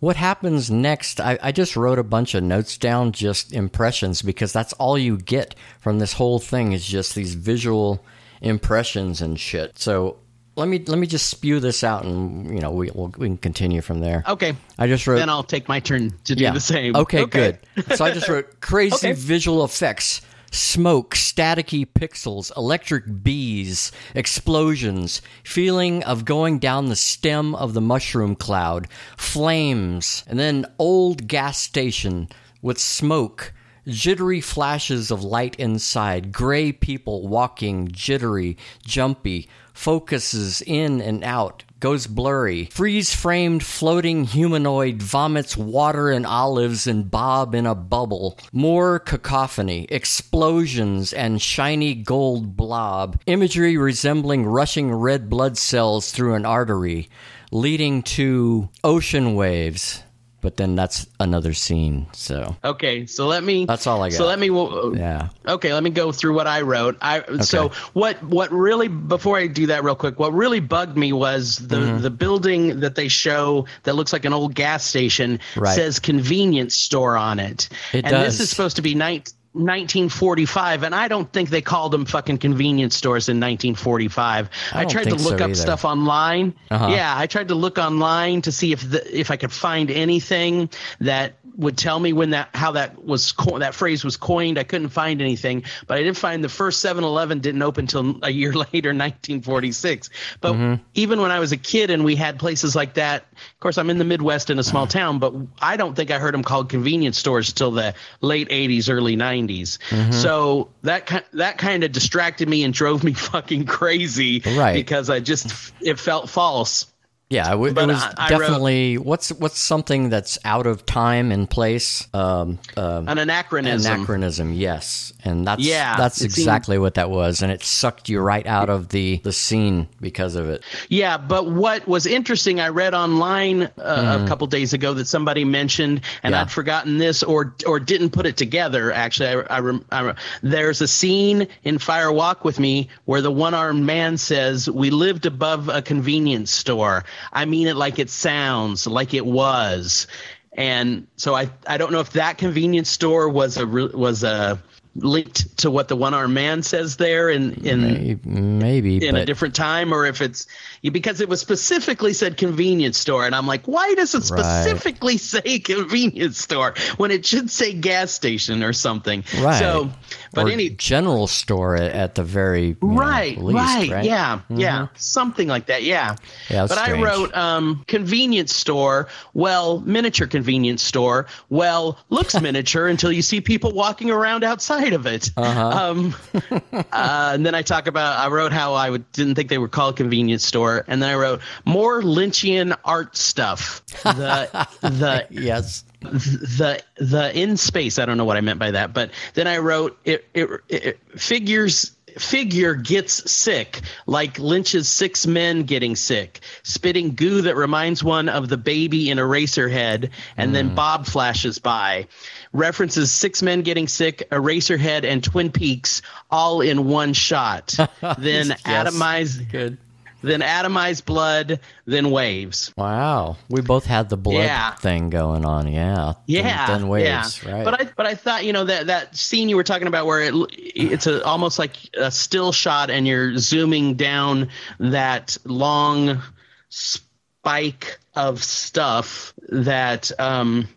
What happens next, I, I just wrote a bunch of notes down, just impressions, because that's all you get from this whole thing is just these visual impressions and shit. So let me let me just spew this out, and you know we we'll, we can continue from there. Okay. I just wrote. Then I'll take my turn to do yeah. the same. Okay, okay. Good. So I just wrote crazy okay. visual effects. Smoke, staticky pixels, electric bees, explosions, feeling of going down the stem of the mushroom cloud, flames, and then old gas station with smoke, jittery flashes of light inside, gray people walking, jittery, jumpy, focuses in and out, goes blurry, freeze-framed floating humanoid vomits water and olives and Bob in a bubble, more cacophony, explosions and shiny gold blob, imagery resembling rushing red blood cells through an artery, leading to ocean waves. But then that's another scene. So okay, so let me. That's all I got. So let me. Well, yeah. Okay, let me go through what I wrote. I okay. so what what really before I do that real quick, what really bugged me was the mm-hmm. the building that they show that looks like an old gas station right. says convenience store on it. It and does. This is supposed to be night. nineteen forty-five, and I don't think they called them fucking convenience stores in nineteen forty-five. I, I tried to look so up either. stuff online. Uh-huh. Yeah, I tried to look online to see if the, if I could find anything that would tell me when that how that was co- that phrase was coined. I couldn't find anything, but I did find the first seven eleven didn't open until a year later, nineteen forty-six. But mm-hmm. even when I was a kid and we had places like that, of course I'm in the Midwest in a small town, but I don't think I heard them called convenience stores till the late eighties, early nineties. Mm-hmm. So that ki- that kind of distracted me and drove me fucking crazy, right? Because I just it felt false. Yeah, it, it was I, definitely I wrote, what's what's something that's out of time and place. Um, um, an anachronism. Anachronism, yes, and that's yeah, that's exactly seemed, what that was, and it sucked you right out of the, the scene because of it. Yeah, but what was interesting, I read online uh, mm. a couple days ago that somebody mentioned, and yeah. I'd forgotten this or or didn't put it together. Actually, I, I, I there's a scene in Fire Walk with Me where the one armed man says, "We lived above a convenience store." I mean it like it sounds, like it was. And so I, I don't know if that convenience store was a was a linked to what the one-armed man says there in in maybe in but, a different time, or if it's because it was specifically said convenience store, and I'm like, why does it specifically right. say convenience store when it should say gas station or something? Right. So, but or any general store at the very right, know, least, right, right, yeah, mm-hmm. yeah, something like that, yeah. yeah but strange. I wrote um, convenience store. Well, miniature convenience store. Well, looks miniature until you see people walking around outside of it. Uh-huh. Um, uh, and then I talk about, I wrote how I would, didn't think they were called convenience store. And then I wrote more Lynchian art stuff. The, the, yes. The, the in space. I don't know what I meant by that, but then I wrote it, it, it figures, figure gets sick like Lynch's six men getting sick, spitting goo that reminds one of the baby in Eraserhead. And mm. then Bob flashes by. References six men getting sick, Eraserhead, and Twin Peaks all in one shot. Then yes. atomize, good. Then atomize blood, then waves. Wow, we both had the blood yeah. thing going on. Yeah, yeah, then, then waves. Yeah. Right. But I, but I thought, you know, that that scene you were talking about where it it's a, almost like a still shot, and you're zooming down that long spike of stuff that. Um,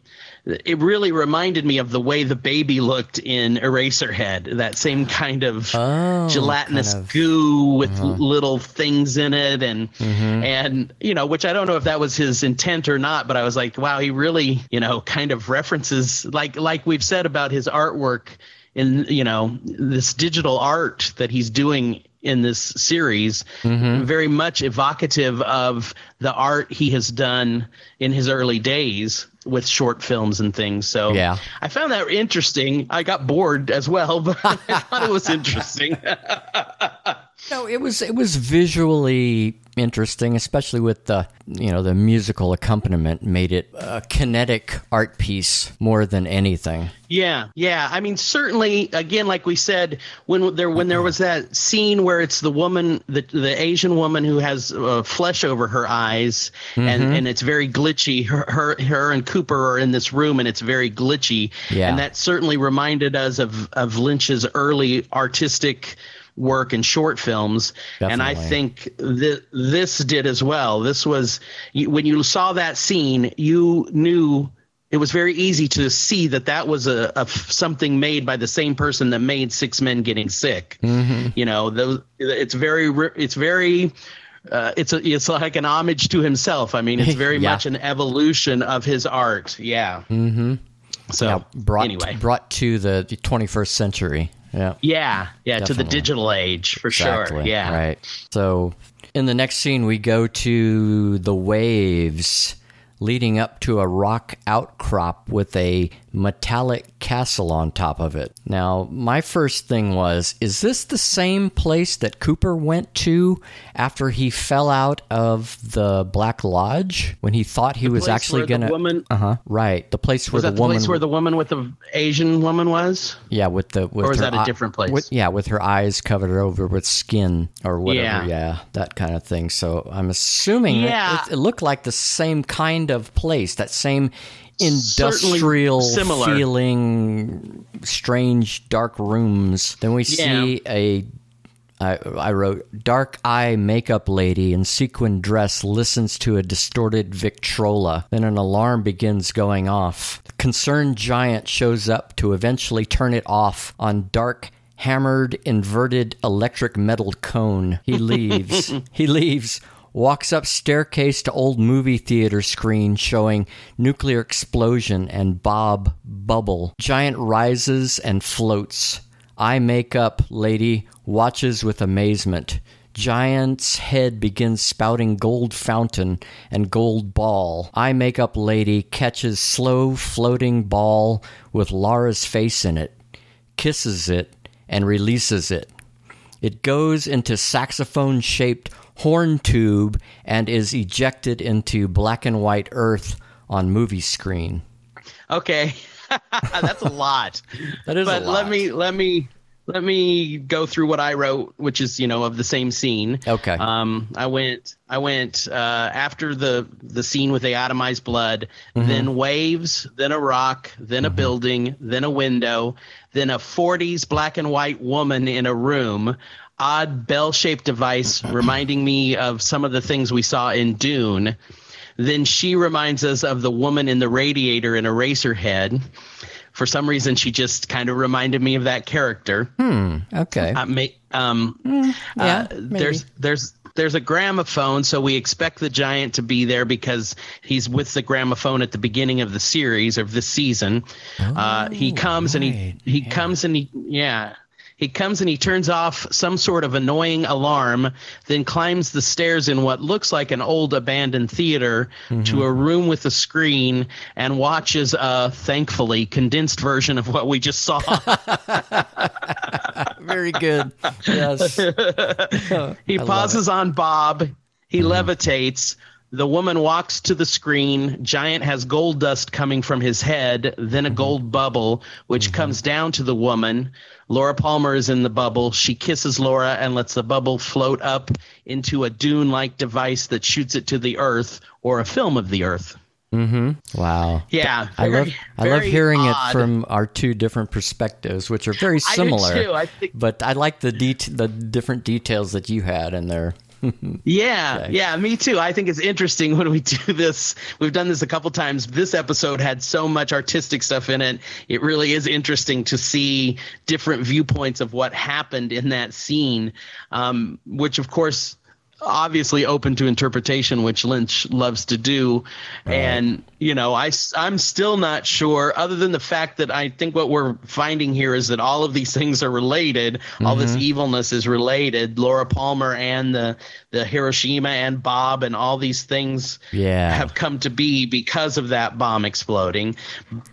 It really reminded me of the way the baby looked in Eraserhead, that same kind of oh, gelatinous kind of, goo with uh-huh. little things in it. And, mm-hmm. and you know, which I don't know if that was his intent or not, but I was like, wow, he really, you know, kind of references like like we've said about his artwork in, you know, this digital art that he's doing in this series, mm-hmm. very much evocative of the art he has done in his early days with short films and things. So yeah. I found that interesting. I got bored as well, but I thought it was interesting. No, it was it was visually interesting, especially with the you know the musical accompaniment made it a kinetic art piece more than anything. Yeah, yeah. I mean, certainly, again, like we said, when there when there was that scene where it's the woman, the the Asian woman who has uh, flesh over her eyes, mm-hmm. and, and it's very glitchy. Her, her her and Cooper are in this room, and it's very glitchy. Yeah. And that certainly reminded us of of Lynch's early artistic work in short films. Definitely. And I think th- this did as well. This was, when you saw that scene, you knew it was very easy to see that that was a, a something made by the same person that made Six Men Getting Sick. Mm-hmm. You know, those, it's very, it's very, uh, it's a, it's like an homage to himself. I mean, it's very yeah. much an evolution of his art. Yeah. Mm-hmm. So yeah, brought, anyway, brought to the twenty-first century. Yeah, yeah, yeah to the digital age, for exactly. sure. Yeah, right. So in the next scene, we go to the waves leading up to a rock outcrop with a metallic castle on top of it. Now, my first thing was, is this the same place that Cooper went to after he fell out of the Black Lodge when he thought he the was actually going to... Uh-huh. Right. The place where was the woman... Was that the place where the woman with the Asian woman was? Yeah, with the... With or is that a different place? With, yeah, with her eyes covered over with skin or whatever. Yeah, yeah that kind of thing. So I'm assuming yeah. it, it looked like the same kind of place, that same... industrial feeling, strange dark rooms. Then we see yeah. a I, I wrote dark eye makeup lady in sequin dress listens to a distorted Victrola. Then an alarm begins going off. The concerned giant shows up to eventually turn it off on dark hammered inverted electric metal cone. He leaves. He leaves. Walks up staircase to old movie theater screen showing nuclear explosion and Bob Bubble. Giant rises and floats. Eye makeup lady watches with amazement. Giant's head begins spouting gold fountain and gold ball. Eye makeup lady catches slow floating ball with Laura's face in it, kisses it, and releases it. It goes into saxophone-shaped horn tube and is ejected into black and white earth on movie screen. Okay. That's a lot. That is but a lot. Let me let me let me go through what I wrote, which is, you know, of the same scene. Okay. Um, I went I went uh, after the the scene with the atomized blood, mm-hmm. then waves, then a rock, then mm-hmm. a building, then a window, then a forties black and white woman in a room. Odd bell-shaped device reminding me of some of the things we saw in Dune. Then she reminds us of the woman in the radiator in Eraserhead. For some reason, she just kind of reminded me of that character. Hmm. Okay. Uh, may, um, mm, yeah. Uh, there's there's there's a gramophone, so we expect the giant to be there because he's with the gramophone at the beginning of the series of this season. Oh, uh, he comes right. and he he yeah. comes and he yeah. He comes and he turns off some sort of annoying alarm, then climbs the stairs in what looks like an old abandoned theater mm-hmm. to a room with a screen and watches a, thankfully, condensed version of what we just saw. Very good. Yes. He I pauses on Bob. He mm-hmm. levitates. The woman walks to the screen. Giant has gold dust coming from his head, then a gold bubble, which mm-hmm. comes down to the woman. Laura Palmer is in the bubble. She kisses Laura and lets the bubble float up into a dune-like device that shoots it to the earth or a film of the earth. Mm-hmm. Wow. Yeah. Very, I love I love hearing odd. It from our two different perspectives, which are very similar. I do too. I think- but I like the de- the different details that you had in there. yeah okay. yeah me too. I think it's interesting when we do this. We've done this a couple times. This episode had so much artistic stuff in it. It really is interesting to see different viewpoints of what happened in that scene, um which of course obviously open to interpretation, which Lynch loves to do. Right. And, you know, I, I'm still not sure, other than the fact that I think what we're finding here is that all of these things are related. Mm-hmm. All this evilness is related. Laura Palmer and the, the Hiroshima and Bob and all these things yeah. have come to be because of that bomb exploding.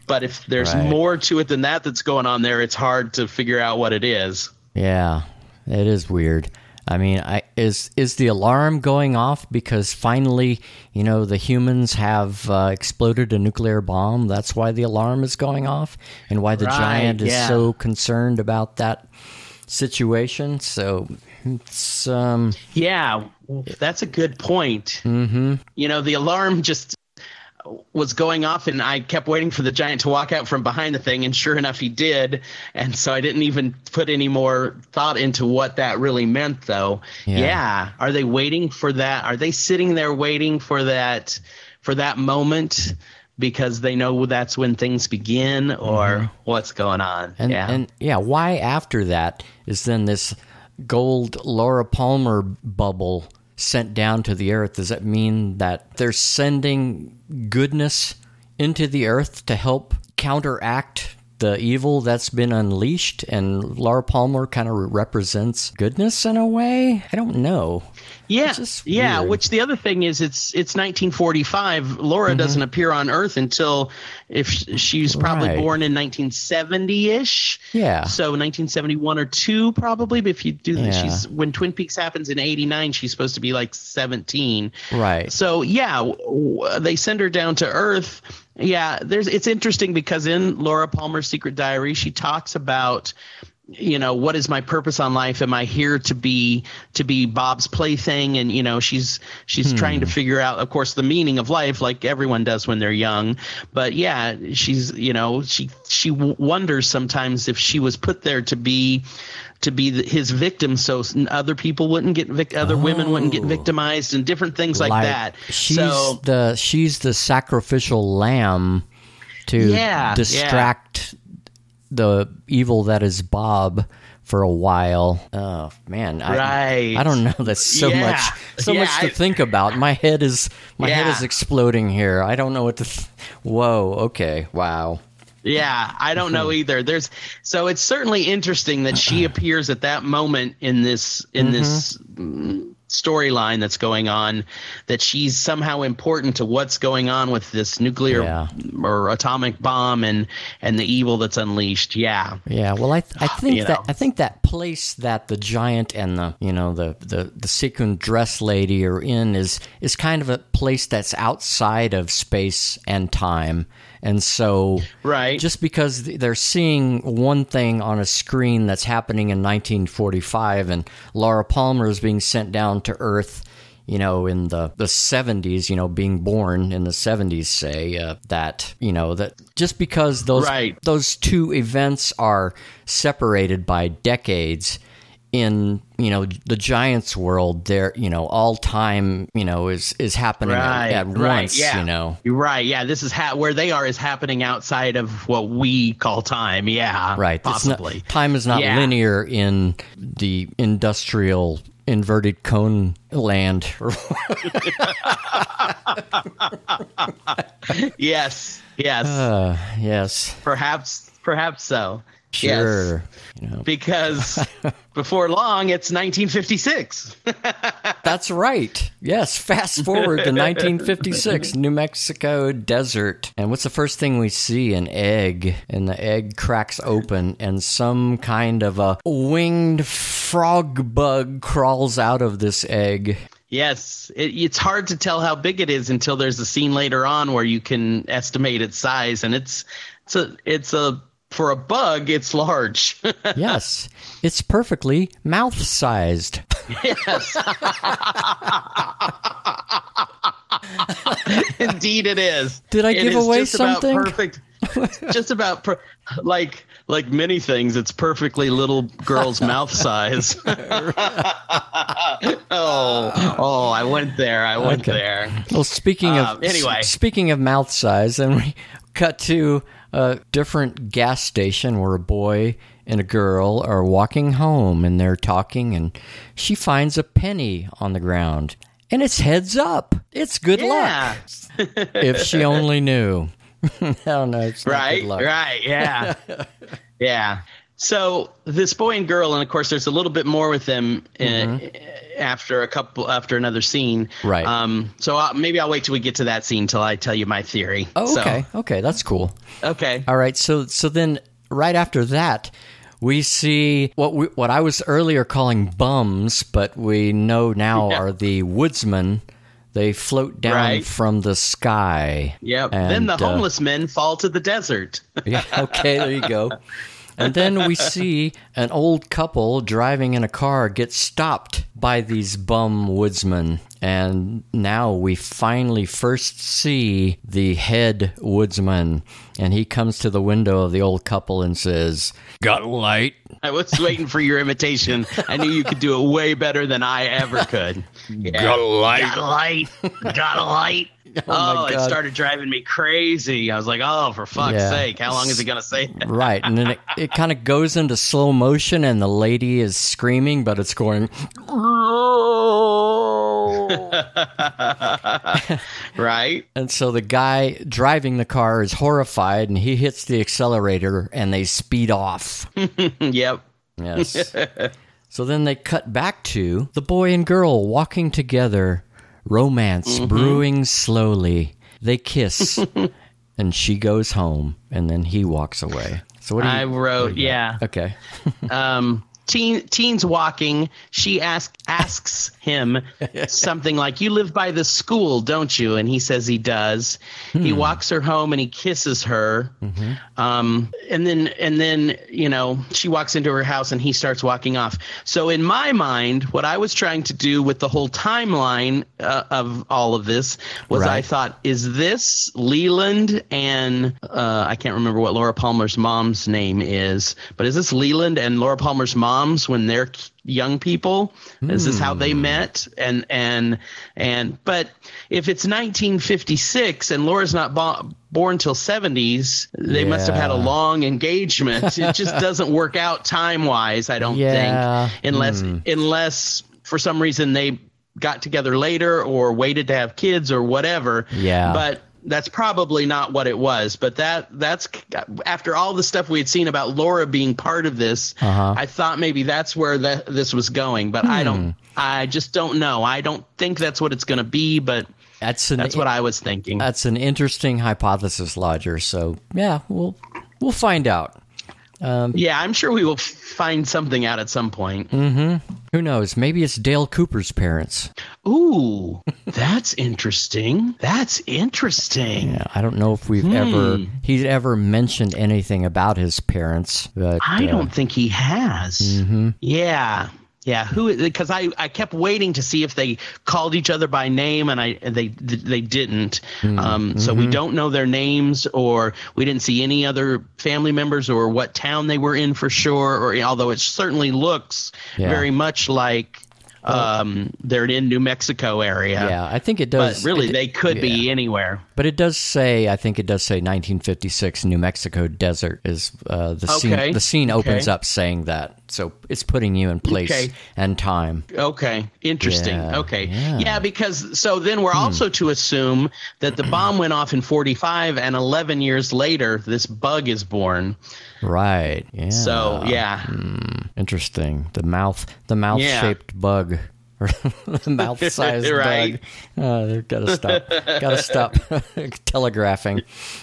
But if there's right. more to it than that that's going on there, it's hard to figure out what it is. Yeah, it is weird. I mean, I, is is the alarm going off because finally, you know, the humans have uh, exploded a nuclear bomb? That's why the alarm is going off, and why the right, giant yeah. is so concerned about that situation. So, it's, um, yeah, that's a good point. Mm-hmm. You know, the alarm just was going off, and I kept waiting for the giant to walk out from behind the thing, and sure enough he did, and so I didn't even put any more thought into what that really meant though. Yeah, yeah. Are they waiting for that? Are they sitting there waiting for that for that moment because they know that's when things begin, or mm-hmm. what's going on? And yeah. and yeah, why after that is then this gold Laura Palmer bubble sent down to the earth? Does that mean that they're sending goodness into the earth to help counteract the evil that's been unleashed? And Laura Palmer kind of represents goodness in a way? I don't know. Yeah, yeah. Which the other thing is, it's it's nineteen forty-five. Laura mm-hmm. doesn't appear on Earth until if she's probably right. born in nineteen seventy-ish. Yeah. So nineteen seventy-one or two probably. But if you do yeah. she's when Twin Peaks happens in eighty-nine, she's supposed to be like seventeen. Right. So yeah, w- they send her down to Earth. Yeah. There's it's interesting because in Laura Palmer's Secret Diary, she talks about you know, what is my purpose on life? Am I here to be to be Bob's plaything? And, you know, she's she's hmm. trying to figure out, of course, the meaning of life, like everyone does when they're young. But yeah, she's, you know, she she wonders sometimes if she was put there to be to be the, his victim, so other people wouldn't get vic- other oh. women wouldn't get victimized and different things like, like that. She's so the she's the sacrificial lamb to yeah, distract. Yeah. The evil that is Bob for a while. Oh man, I, right. I don't know. That's so yeah. much, so yeah, much to I, think about. My head is, my yeah. head is exploding here. I don't know what to. Th- Whoa. Okay. Wow. Yeah, I don't know either. There's so it's certainly interesting that she appears at that moment in this in mm-hmm. this storyline that's going on, that she's somehow important to what's going on with this nuclear yeah. or atomic bomb and and the evil that's unleashed. Yeah. Yeah. Well, I th- I think that know. I think that place that the giant and the you know the the the sequin dress lady are in is is kind of a place that's outside of space and time. And so right. just because they're seeing one thing on a screen that's happening in nineteen forty-five and Laura Palmer is being sent down to Earth, you know, in the, the seventies, you know, being born in the seventies, say, uh, that, you know, that just because those right. those two events are separated by decades in, you know, the giant's world, there, you know, all time, you know, is is happening right, at, at right, once, yeah. you know. Right, yeah, this is ha- where they are is happening outside of what we call time, yeah, right. possibly. Not, time is not yeah. linear in the industrial inverted cone land. yes, yes. Uh, yes. Perhaps, perhaps so. Sure. Yes, you know. Because before long, it's nineteen fifty-six. That's right. Yes. Fast forward to nineteen fifty-six, New Mexico desert. And what's the first thing we see? An egg. And the egg cracks open and some kind of a winged frog bug crawls out of this egg. Yes, it, it's hard to tell how big it is until there's a scene later on where you can estimate its size. And it's it's a it's a for a bug, it's large. Yes, it's perfectly mouth-sized. Yes. Indeed it is. Did I it give away just something? About perfect, just about, per- like like many things, it's perfectly little girl's mouth size. oh, oh, I went there, I went okay. there. Well, speaking um, of anyway. s- speaking of mouth size, then we cut to a different gas station where a boy and a girl are walking home and they're talking, and she finds a penny on the ground and it's heads up. It's good yeah. luck. If she only knew. I don't know. It's not right, good luck. Right. Yeah. yeah. So this boy and girl, and of course there's a little bit more with them mm-hmm. uh, after a couple after another scene. Right. Um, so I'll, maybe I'll wait till we get to that scene till I tell you my theory. Oh, okay. So, okay, that's cool. Okay. All right. So so then right after that, we see what we, what I was earlier calling bums, but we know now yeah. are the woodsmen. They float down right. from the sky. Yep. And then the homeless uh, men fall to the desert. yeah. Okay. There you go. And then we see an old couple driving in a car get stopped by these bum woodsmen. And now we finally first see the head woodsman. And he comes to the window of the old couple and says, "Got a light?" I was waiting for your imitation. I knew you could do it way better than I ever could. Yeah. Got a light? Got a light? Got a light? Oh, oh it started driving me crazy. I was like, oh, for fuck's yeah. sake, how long is it going to say that? Right, and then it, it kind of goes into slow motion, and the lady is screaming, but it's going... right? And so the guy driving the car is horrified, and he hits the accelerator, and they speed off. Yep. Yes. So then they cut back to the boy and girl walking together. Romance mm-hmm. brewing slowly. They kiss, and she goes home, and then he walks away. So what do you, I wrote, what do you yeah. Okay. um, teen, teens walking, she ask, asks him something like, you live by the school, don't you? And he says he does. Hmm. He walks her home and he kisses her. Mm-hmm. Um, and then, and then, you know, she walks into her house and he starts walking off. So in my mind, what I was trying to do with the whole timeline uh, of all of this was right. I thought, is this Leland and uh, I can't remember what Laura Palmer's mom's name is, but is this Leland and Laura Palmer's moms when they're young people? Mm. Is this how they met? And and and but if it's nineteen fifty-six and Laura's not bo- born till seventies, they yeah. must have had a long engagement. It just doesn't work out time wise, I don't yeah. think, unless mm. unless for some reason they got together later or waited to have kids or whatever. Yeah, but. That's probably not what it was, but that that's after all the stuff we had seen about Laura being part of this, uh-huh. I thought maybe that's where the, this was going, but hmm. I don't, I just don't know. I don't think that's what it's going to be, but that's an, that's what I was thinking. That's an interesting hypothesis, Lodger. So yeah, we'll, we'll find out. Um, yeah, I'm sure we will find something out at some point. Mm-hmm. Who knows? Maybe it's Dale Cooper's parents. Ooh, that's interesting. That's interesting. Yeah, I don't know if we've hmm. ever he's ever mentioned anything about his parents. But, I uh, don't think he has. Mm-hmm. Yeah. Yeah, who? Because I, I kept waiting to see if they called each other by name, and I they they didn't. Mm, um, so mm-hmm. we don't know their names, or we didn't see any other family members, or what town they were in for sure. Or although it certainly looks yeah. very much like um, they're in New Mexico area. Yeah, I think it does. But really, it, they could yeah. be anywhere. But it does say, I think it does say nineteen fifty-six New Mexico desert is uh, the okay. scene. The scene opens okay. up saying that. So it's putting you in place okay. and time. Okay. Interesting. Yeah. Okay. Yeah. yeah, because so then we're hmm. also to assume that the bomb went off in forty-five and eleven years later, this bug is born. Right. Yeah. So, yeah. Hmm. Interesting. The mouth, the mouth yeah. shaped bug. The mouth-sized right. bug. Oh, they've got to stop. Got to stop telegraphing.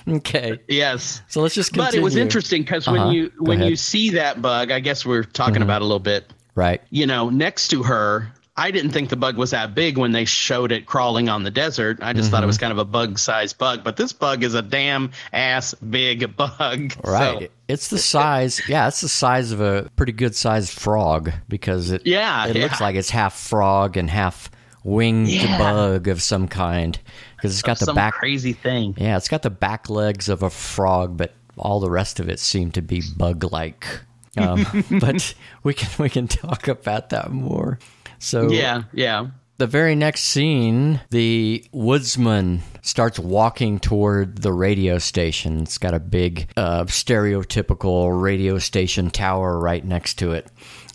Okay. Yes. So let's just continue. But it was interesting because uh-huh. when you when you see that bug, I guess we're talking mm-hmm. about a little bit. Right. You know, next to her, I didn't think the bug was that big when they showed it crawling on the desert. I just mm-hmm. thought it was kind of a bug-sized bug. But this bug is a damn-ass big bug. Right. So. It's the size, yeah, it's the size of a pretty good-sized frog because it yeah, it yeah. looks like it's half frog and half winged yeah. bug of some kind because it's got the some back crazy thing. Yeah, it's got the back legs of a frog, but all the rest of it seemed to be bug-like. Um, but we can we can talk about that more. So yeah, yeah. The very next scene, the woodsman starts walking toward the radio station. It's got a big uh, stereotypical radio station tower right next to it.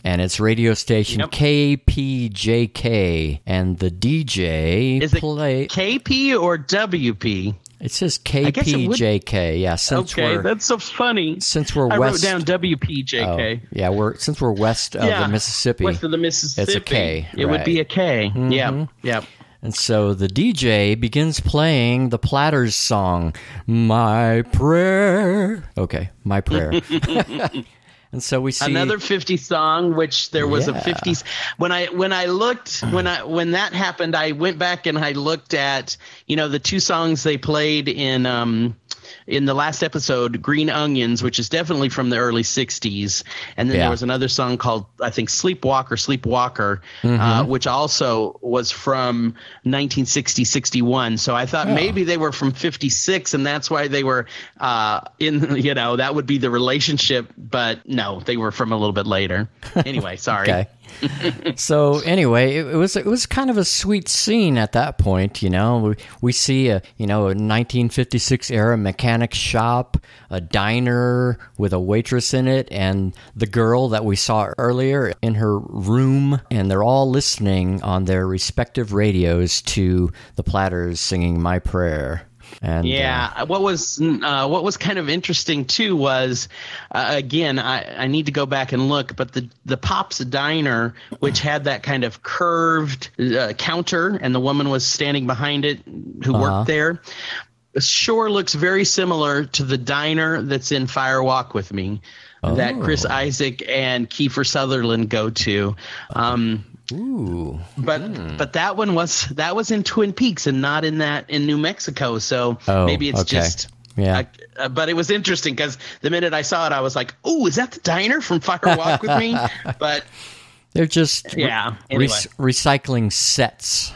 And it's radio station yep. K P J K. And the D J is play- it K P or W P? It says K P J K, yeah. Since okay, we're, that's so funny. Since we're I west, I wrote down W P J K. Oh, yeah, we're since we're west of yeah, the Mississippi. West of the Mississippi, it's a K. It right. would be a K. Mm-hmm. Yeah, yeah. And so the D J begins playing the Platters song, "My Prayer." Okay, my prayer. And so we see another fifties song, which there was yeah. a fifties. When I when I looked when I when that happened, I went back and I looked at, you know, the two songs they played in um in the last episode, "Green Onions," which is definitely from the early sixties. And then yeah. there was another song called, I think, Sleepwalker, Sleepwalker, mm-hmm. uh, which also was from nineteen sixty, sixty-one. So I thought yeah. maybe they were from fifty-six and that's why they were uh, in, you know, that would be the relationship. But no, they were from a little bit later. Anyway, sorry. Okay. So anyway, it, it was it was kind of a sweet scene at that point, you know. We, we see a you know a nineteen fifty-six era mechanic shop, a diner with a waitress in it, and the girl that we saw earlier in her room, and they're all listening on their respective radios to the Platters singing "My Prayer." And, yeah, uh, what was uh, what was kind of interesting too was, uh, again, I, I need to go back and look, but the the Pop's Diner, which had that kind of curved uh, counter, and the woman was standing behind it who uh-huh. worked there. Sure looks very similar to the diner that's in Fire Walk with Me. oh. that Chris Isaac and Kiefer Sutherland go to. Um, Ooh. But hmm. but that one was that was in Twin Peaks and not in that in New Mexico. So oh, maybe it's okay. just. Yeah, I, uh, but it was interesting because the minute I saw it, I was like, "Oh, is that the diner from Fire Walk with Me?" But they're just yeah, re- anyway. re- recycling sets,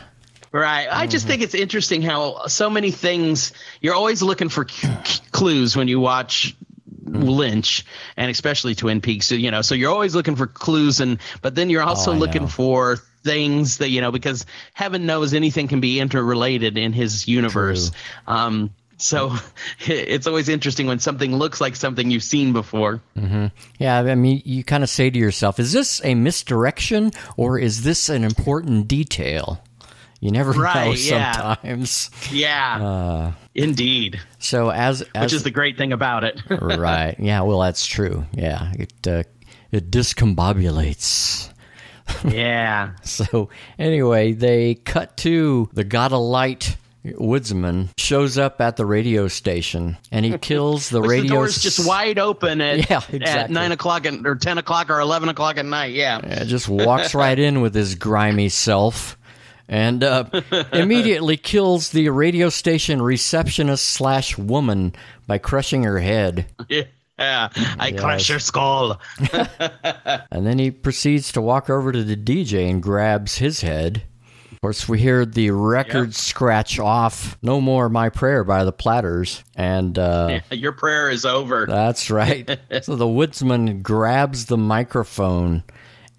right? Mm-hmm. I just think it's interesting how so many things you're always looking for c- c- clues when you watch mm-hmm. Lynch and especially Twin Peaks. You know, so you're always looking for clues, and but then you're also oh, looking know. for. things that you know because heaven knows anything can be interrelated in his universe. True. Um, so it's always interesting when something looks like something you've seen before. Mm-hmm. Yeah, I mean, you kind of say to yourself, is this a misdirection or is this an important detail? You never right, know sometimes. Yeah, yeah. Uh, indeed. So as, as which is the great thing about it. Right. Yeah, well, that's true. Yeah, it uh, it discombobulates. Yeah. So anyway, they cut to the God of Light woodsman shows up at the radio station and he kills the radio. The door's s- just wide open at, yeah, exactly. at nine o'clock at, or ten o'clock or eleven o'clock at night. Yeah. Yeah, just walks right in with his grimy self and uh, immediately kills the radio station receptionist slash woman by crushing her head. Yeah. Yeah, I yes. crush your skull. And then he proceeds to walk over to the D J and grabs his head. Of course, we hear the record yep. scratch off "No More My Prayer" by the Platters. And uh, yeah, your prayer is over. That's right. So the woodsman grabs the microphone.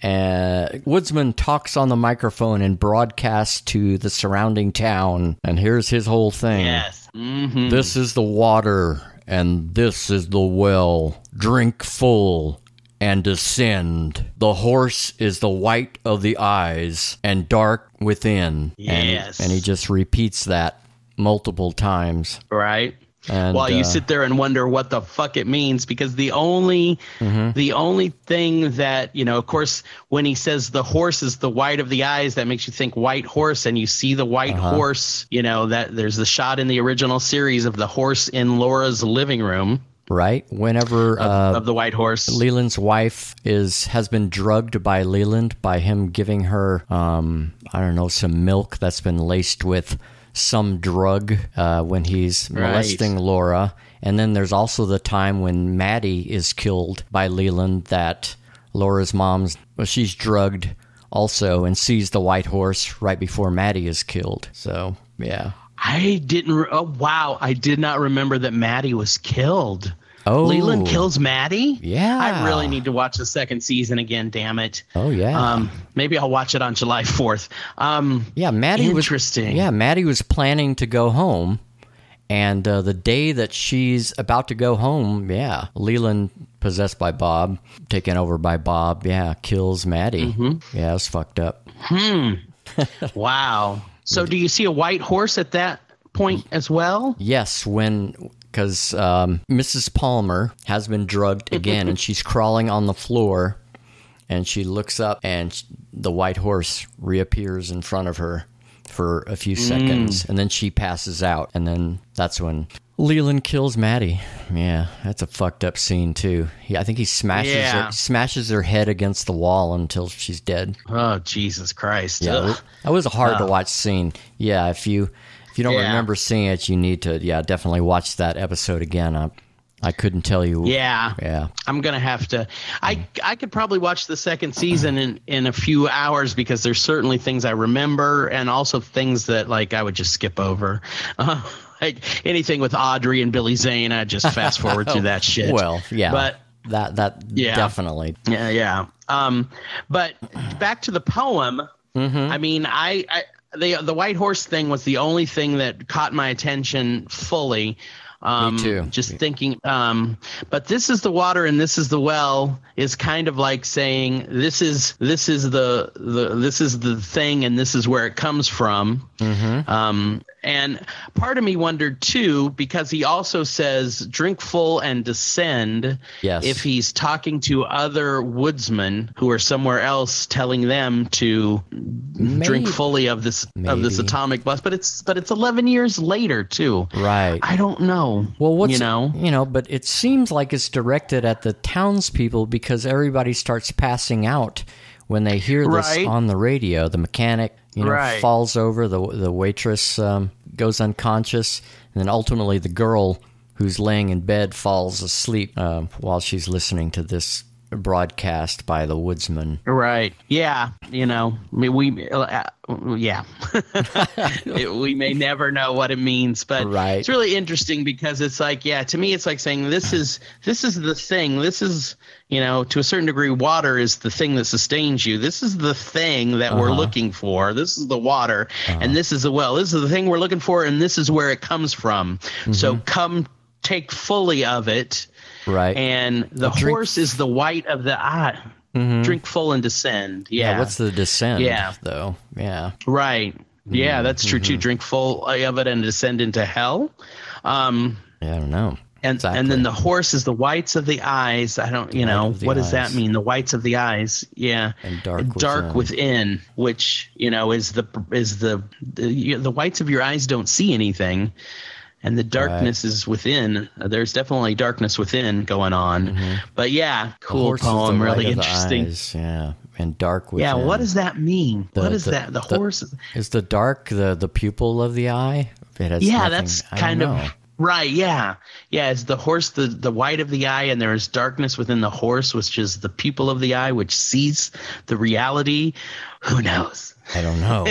And woodsman talks on the microphone and broadcasts to the surrounding town. And here's his whole thing. Yes. Mm-hmm. This is the water. And this is the well. Drink full and descend. The horse is the white of the eyes and dark within. Yes. And, and he just repeats that multiple times. Right. And, While uh, you sit there and wonder what the fuck it means, because the only mm-hmm. the only thing that, you know, of course, when he says the horse is the white of the eyes, that makes you think white horse, and you see the white uh-huh. horse, you know, that there's the shot in the original series of the horse in Laura's living room. Right. Whenever of, uh, of the white horse, Leland's wife is has been drugged by Leland by him giving her, um, I don't know, some milk that's been laced with some drug uh, when he's molesting right. Laura. And then there's also the time when Maddie is killed by Leland that Laura's mom's, well, she's drugged also and sees the white horse right before Maddie is killed. So, yeah. I didn't, re- oh, wow, I did not remember that Maddie was killed. Oh. Leland kills Maddie? Yeah. I really need to watch the second season again, damn it. Oh, yeah. Um, maybe I'll watch it on July fourth. Um, yeah, Maddie interesting. Was, yeah, Maddie was planning to go home, and uh, the day that she's about to go home, yeah, Leland, possessed by Bob, taken over by Bob, yeah, kills Maddie. Mm-hmm. Yeah, it's fucked up. Hmm. Wow. So do you see a white horse at that point as well? Yes, when... Because um, Missus Palmer has been drugged again, and she's crawling on the floor, and she looks up, and sh- the white horse reappears in front of her for a few mm. seconds, and then she passes out, and then that's when Leland kills Maddie. Yeah, that's a fucked up scene, too. He, I think he smashes, yeah. her, smashes her head against the wall until she's dead. Oh, Jesus Christ. Yeah, Ugh. That was a hard-to-watch scene. Yeah, if you... If you don't yeah. remember seeing it, you need to, yeah, definitely watch that episode again. I, I couldn't tell you. Yeah. Yeah. I'm going to have to. I I could probably watch the second season in, in a few hours because there's certainly things I remember and also things that, like, I would just skip over. Uh, like anything with Audrey and Billy Zane, I just fast forward through that shit. Well, yeah. But that, that yeah. definitely. Yeah, yeah. Um, but back to the poem. Mm-hmm. I mean, I. I The the white horse thing was the only thing that caught my attention fully. Um, Me too. Just thinking, um, but this is the water and this is the well is kind of like saying this is this is the, the this is the thing and this is where it comes from. Mm-hmm. Um, and part of me wondered, too, because he also says drink full and descend. Yes. If he's talking to other woodsmen who are somewhere else, telling them to Maybe. drink fully of this Maybe. of this atomic blast. But it's but it's eleven years later, too. Right. I don't know. Well, what's, you know, you know, but it seems like it's directed at the townspeople because everybody starts passing out when they hear this right. on the radio. The mechanic, you know, right. falls over, the the waitress um, goes unconscious, and then ultimately the girl who's laying in bed falls asleep uh, while she's listening to this broadcast by the woodsman. Right. Yeah. You know, I mean, we, uh, yeah, it, we may never know what it means, but right. it's really interesting because it's like, yeah, to me, it's like saying this is, this is the thing. This is, you know, to a certain degree, water is the thing that sustains you. This is the thing that uh-huh. we're looking for. This is the water uh-huh. and this is the well, this is the thing we're looking for. And this is where it comes from. Mm-hmm. So come take fully of it. Right. And the drink, horse is the white of the eye. Mm-hmm. Drink full and descend. Yeah. yeah. What's the descend, yeah. though? Yeah. Right. Yeah, mm-hmm. that's true, too. Drink full of it and descend into hell. Um, yeah, I don't know. And exactly. and then the horse is the whites of the eyes. I don't, you know, what does eyes. that mean? The whites of the eyes, yeah. And dark, and dark within. within, which, you know, is the is the the, the whites of your eyes don't see anything. And the darkness right. is within. There's definitely darkness within going on. Mm-hmm. But yeah, cool poem, really interesting. Eyes, yeah, and dark within. Yeah, what does that mean? The, what is the, that? The, the horse is, is the dark the, the pupil of the eye? It has yeah, nothing, that's kind of right. Yeah, yeah. It's the horse, the the white of the eye, and there is darkness within the horse, which is the pupil of the eye, which sees the reality. Who knows? I don't know.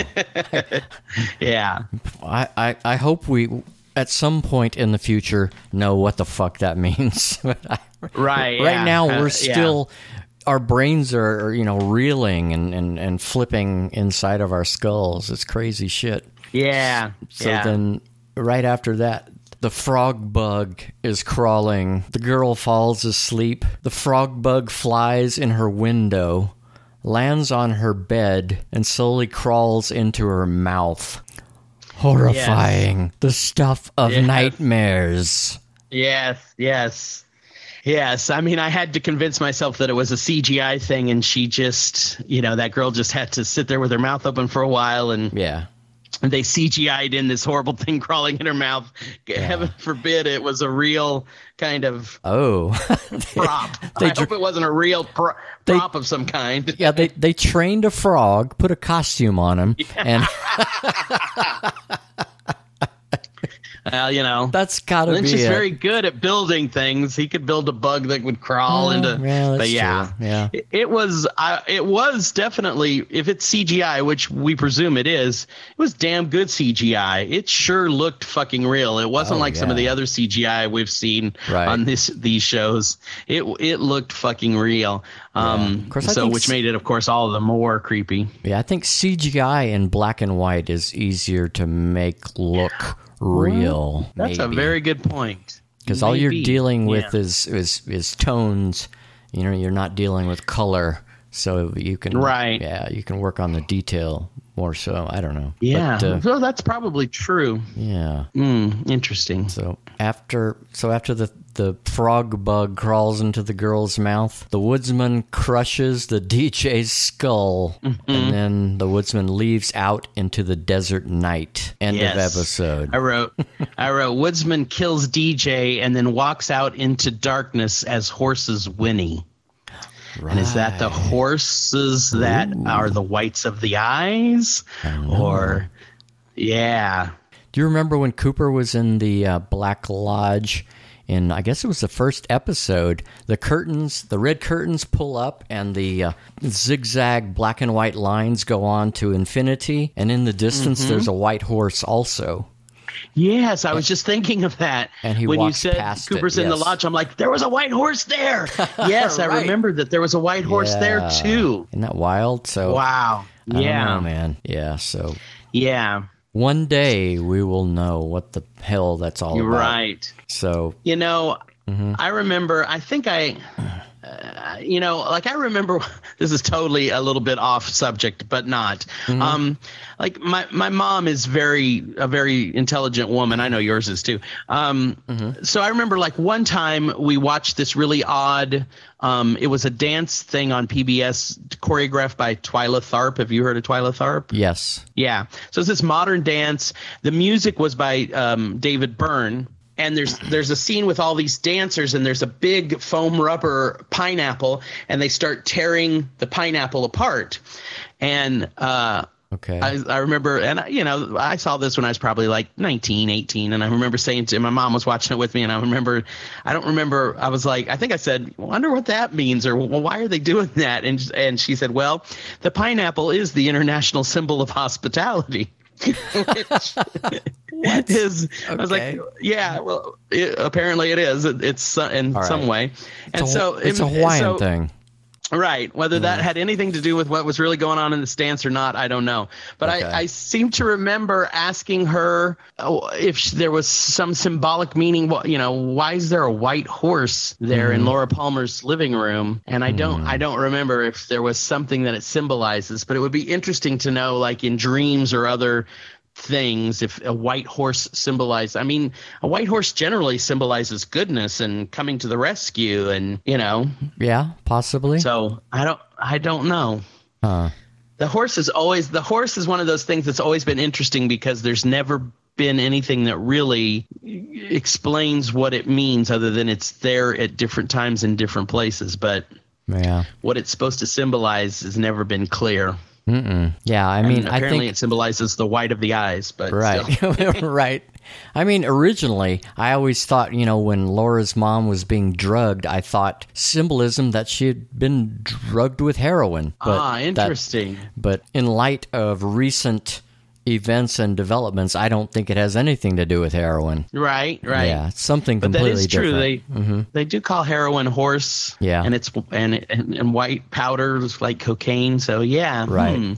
yeah, I, I I hope we. At some point in the future, know what the fuck that means. right. Right yeah. now, we're uh, still, yeah. our brains are, you know, reeling and, and, and flipping inside of our skulls. It's crazy shit. Yeah. So yeah. then, right after that, the frog bug is crawling. The girl falls asleep. The frog bug flies in her window, lands on her bed, and slowly crawls into her mouth. Horrifying. Yes. The stuff of yes. nightmares. Yes, yes. Yes, I mean, I had to convince myself that it was a C G I thing, and she just, you know, that girl just had to sit there with her mouth open for a while, and yeah. they C G I'd in this horrible thing crawling in her mouth. Yeah. Heaven forbid it was a real kind of oh prop. They, I they, hope it wasn't a real pro- they, prop of some kind. Yeah, they they trained a frog, put a costume on him, yeah. and. Well, you know, that's gotta Lynch be is it. Very good at building things. He could build a bug that would crawl oh, into. Yeah, but yeah, yeah. It, it was. I, it was definitely. If it's C G I, which we presume it is, it was damn good C G I. It sure looked fucking real. It wasn't oh, like yeah. some of the other C G I we've seen right. on this these shows. It it looked fucking real. Um, yeah. course, so which made it, of course, all the more creepy. Yeah, I think C G I in black and white is easier to make look. Yeah. Real. Well, that's maybe. a very good point. Because all you're dealing with yeah. is, is is tones. You know, you're not dealing with color, so you can right. Yeah, you can work on the detail more. So I don't know. Yeah. But, uh, so that's probably true. Yeah. Mm, interesting. So after so after the the frog bug crawls into the girl's mouth, the woodsman crushes the D J's skull, mm-hmm. and then the woodsman leaves out into the desert night. End yes. of episode. I wrote, I wrote, woodsman kills D J and then walks out into darkness as horses whinny. Right. And is that the horses that Ooh. Are the whites of the eyes? Or, yeah. Do you remember when Cooper was in the uh, Black Lodge? In, I guess it was the first episode, the curtains, the red curtains pull up and the uh, zigzag black and white lines go on to infinity. And in the distance, mm-hmm. there's a white horse also. Yes, I was just thinking of that. And he when you said Cooper's it, yes. in the lodge, I'm like, there was a white horse there. Yes, right. I remembered that there was a white horse yeah. there too. Isn't that wild? So wow. I yeah, don't know, man. Yeah. So yeah. One day we will know what the hell that's all You're about. Right. So, you know, mm-hmm. I remember, I think I, uh, you know, like I remember, this is totally a little bit off subject, but not. Mm-hmm. Um, like my, my mom is very, a very intelligent woman. I know yours is too. Um, mm-hmm. So I remember like one time we watched this really odd, um, it was a dance thing on P B S choreographed by Twyla Tharp. Have you heard of Twyla Tharp? Yes. Yeah. So it's this modern dance. The music was by um, David Byrne. And there's there's a scene with all these dancers, and there's a big foam rubber pineapple, and they start tearing the pineapple apart. And uh, okay, I, I remember, and I, you know, I saw this when I was probably like nineteen, eighteen, and I remember saying to my mom was watching it with me, and I remember, I don't remember, I was like, I think I said, wonder what that means, or well, why are they doing that? And and she said, well, the pineapple is the international symbol of hospitality. Which what? Is okay. I was like, yeah, well, it, apparently it is. It, it's uh, in right. some way, and it's a, so it's it, a Hawaiian so, thing, right? Whether mm. that had anything to do with what was really going on in this dance or not, I don't know. But okay. I, I seem to remember asking her if she, there was some symbolic meaning. You know, why is there a white horse there mm. in Laura Palmer's living room? And I don't, mm. I don't remember if there was something that it symbolizes. But it would be interesting to know, like in dreams or other things, if a white horse symbolizes, I mean, a white horse generally symbolizes goodness and coming to the rescue, and you know, yeah, possibly. So I don't, I don't know. Huh. The horse is always the horse is one of those things that's always been interesting because there's never been anything that really explains what it means, other than it's there at different times in different places. But yeah, what it's supposed to symbolize has never been clear. Mm-mm. Yeah, I mean, and apparently I think it symbolizes the white of the eyes, but right, right. I mean, originally, I always thought, you know, when Laura's mom was being drugged, I thought symbolism that she had been drugged with heroin. But ah, interesting. That, but in light of recent events and developments, I don't think it has anything to do with heroin. Right, right. Yeah, it's something but completely different. But that is true. Different. They mm-hmm. they do call heroin horse. Yeah, and it's and and, and white powder is like cocaine. So yeah, right. Hmm.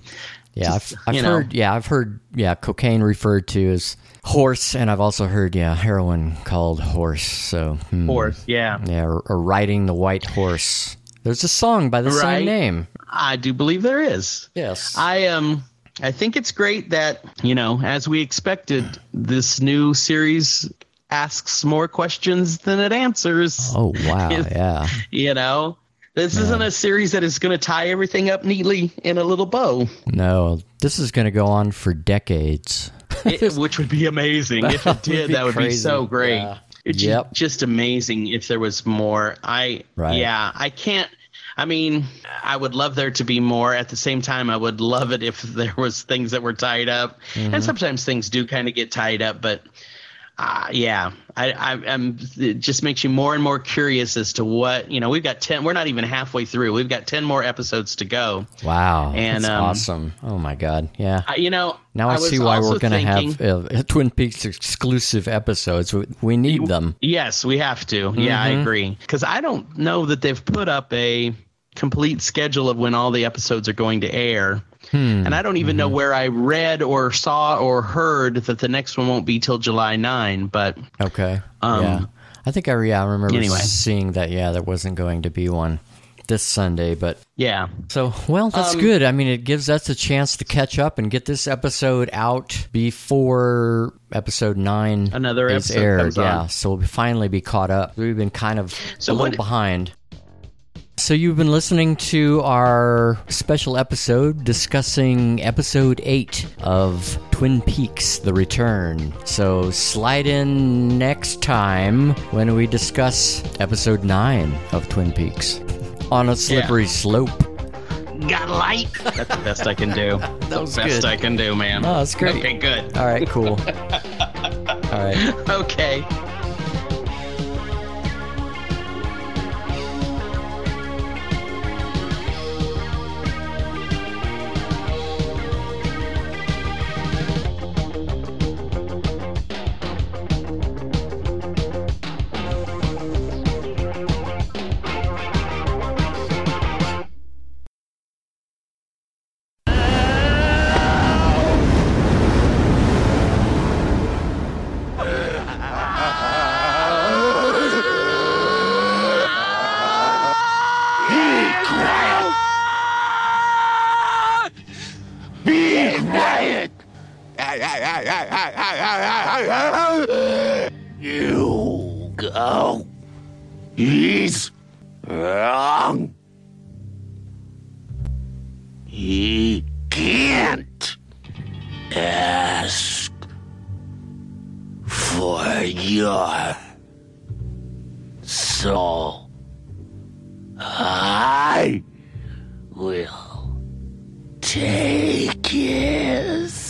Yeah, Just, I've, I've heard. Know. Yeah, I've heard. Yeah, cocaine referred to as horse, and I've also heard yeah heroin called horse. So hmm. horse. Yeah. Yeah, or, or riding the white horse. There's a song by the right. same name. I do believe there is. Yes, I um. I think it's great that, you know, as we expected, this new series asks more questions than it answers. Oh, wow. Yeah. You know, this yeah. isn't a series that is going to tie everything up neatly in a little bow. No, this is going to go on for decades. It, which would be amazing. If it did, that would be, that would be so great. Yeah. It's yep. just amazing if there was more. I, right. yeah, I can't. I mean, I would love there to be more. At the same time, I would love it if there was things that were tied up. Mm-hmm. And sometimes things do kind of get tied up. But, uh, yeah, I, I, I'm, it just makes you more and more curious as to what – you know, we've got ten – we're not even halfway through. We've got ten more episodes to go. Wow. And, that's um, awesome. Oh, my God. Yeah. I, you know – Now I, I see why we're going to have uh, Twin Peaks exclusive episodes. We need them. Yes, we have to. Mm-hmm. Yeah, I agree. Because I don't know that they've put up a complete schedule of when all the episodes are going to air. Hmm. And I don't even mm-hmm. know where I read or saw or heard that the next one won't be till July ninth. But okay. Um, yeah. I think I, yeah, I remember anyway. seeing that. Yeah, there wasn't going to be one this Sunday, but yeah. So, well, that's um, good. I mean, it gives us a chance to catch up and get this episode out before episode nine another is episode aired. Comes yeah, on. So we'll finally be caught up. We've been kind of so a little what, behind. So you've been listening to our special episode discussing episode eight of Twin Peaks, The Return. So slide in next time when we discuss episode nine of Twin Peaks. On a slippery yeah. slope. Got a light. That's the best I can do. That was the best good. I can do, man. Oh, that's great. Okay, good. All right, cool. All right. Okay. Ha ha ha! You go. He's wrong. He can't ask for your soul. I will take his.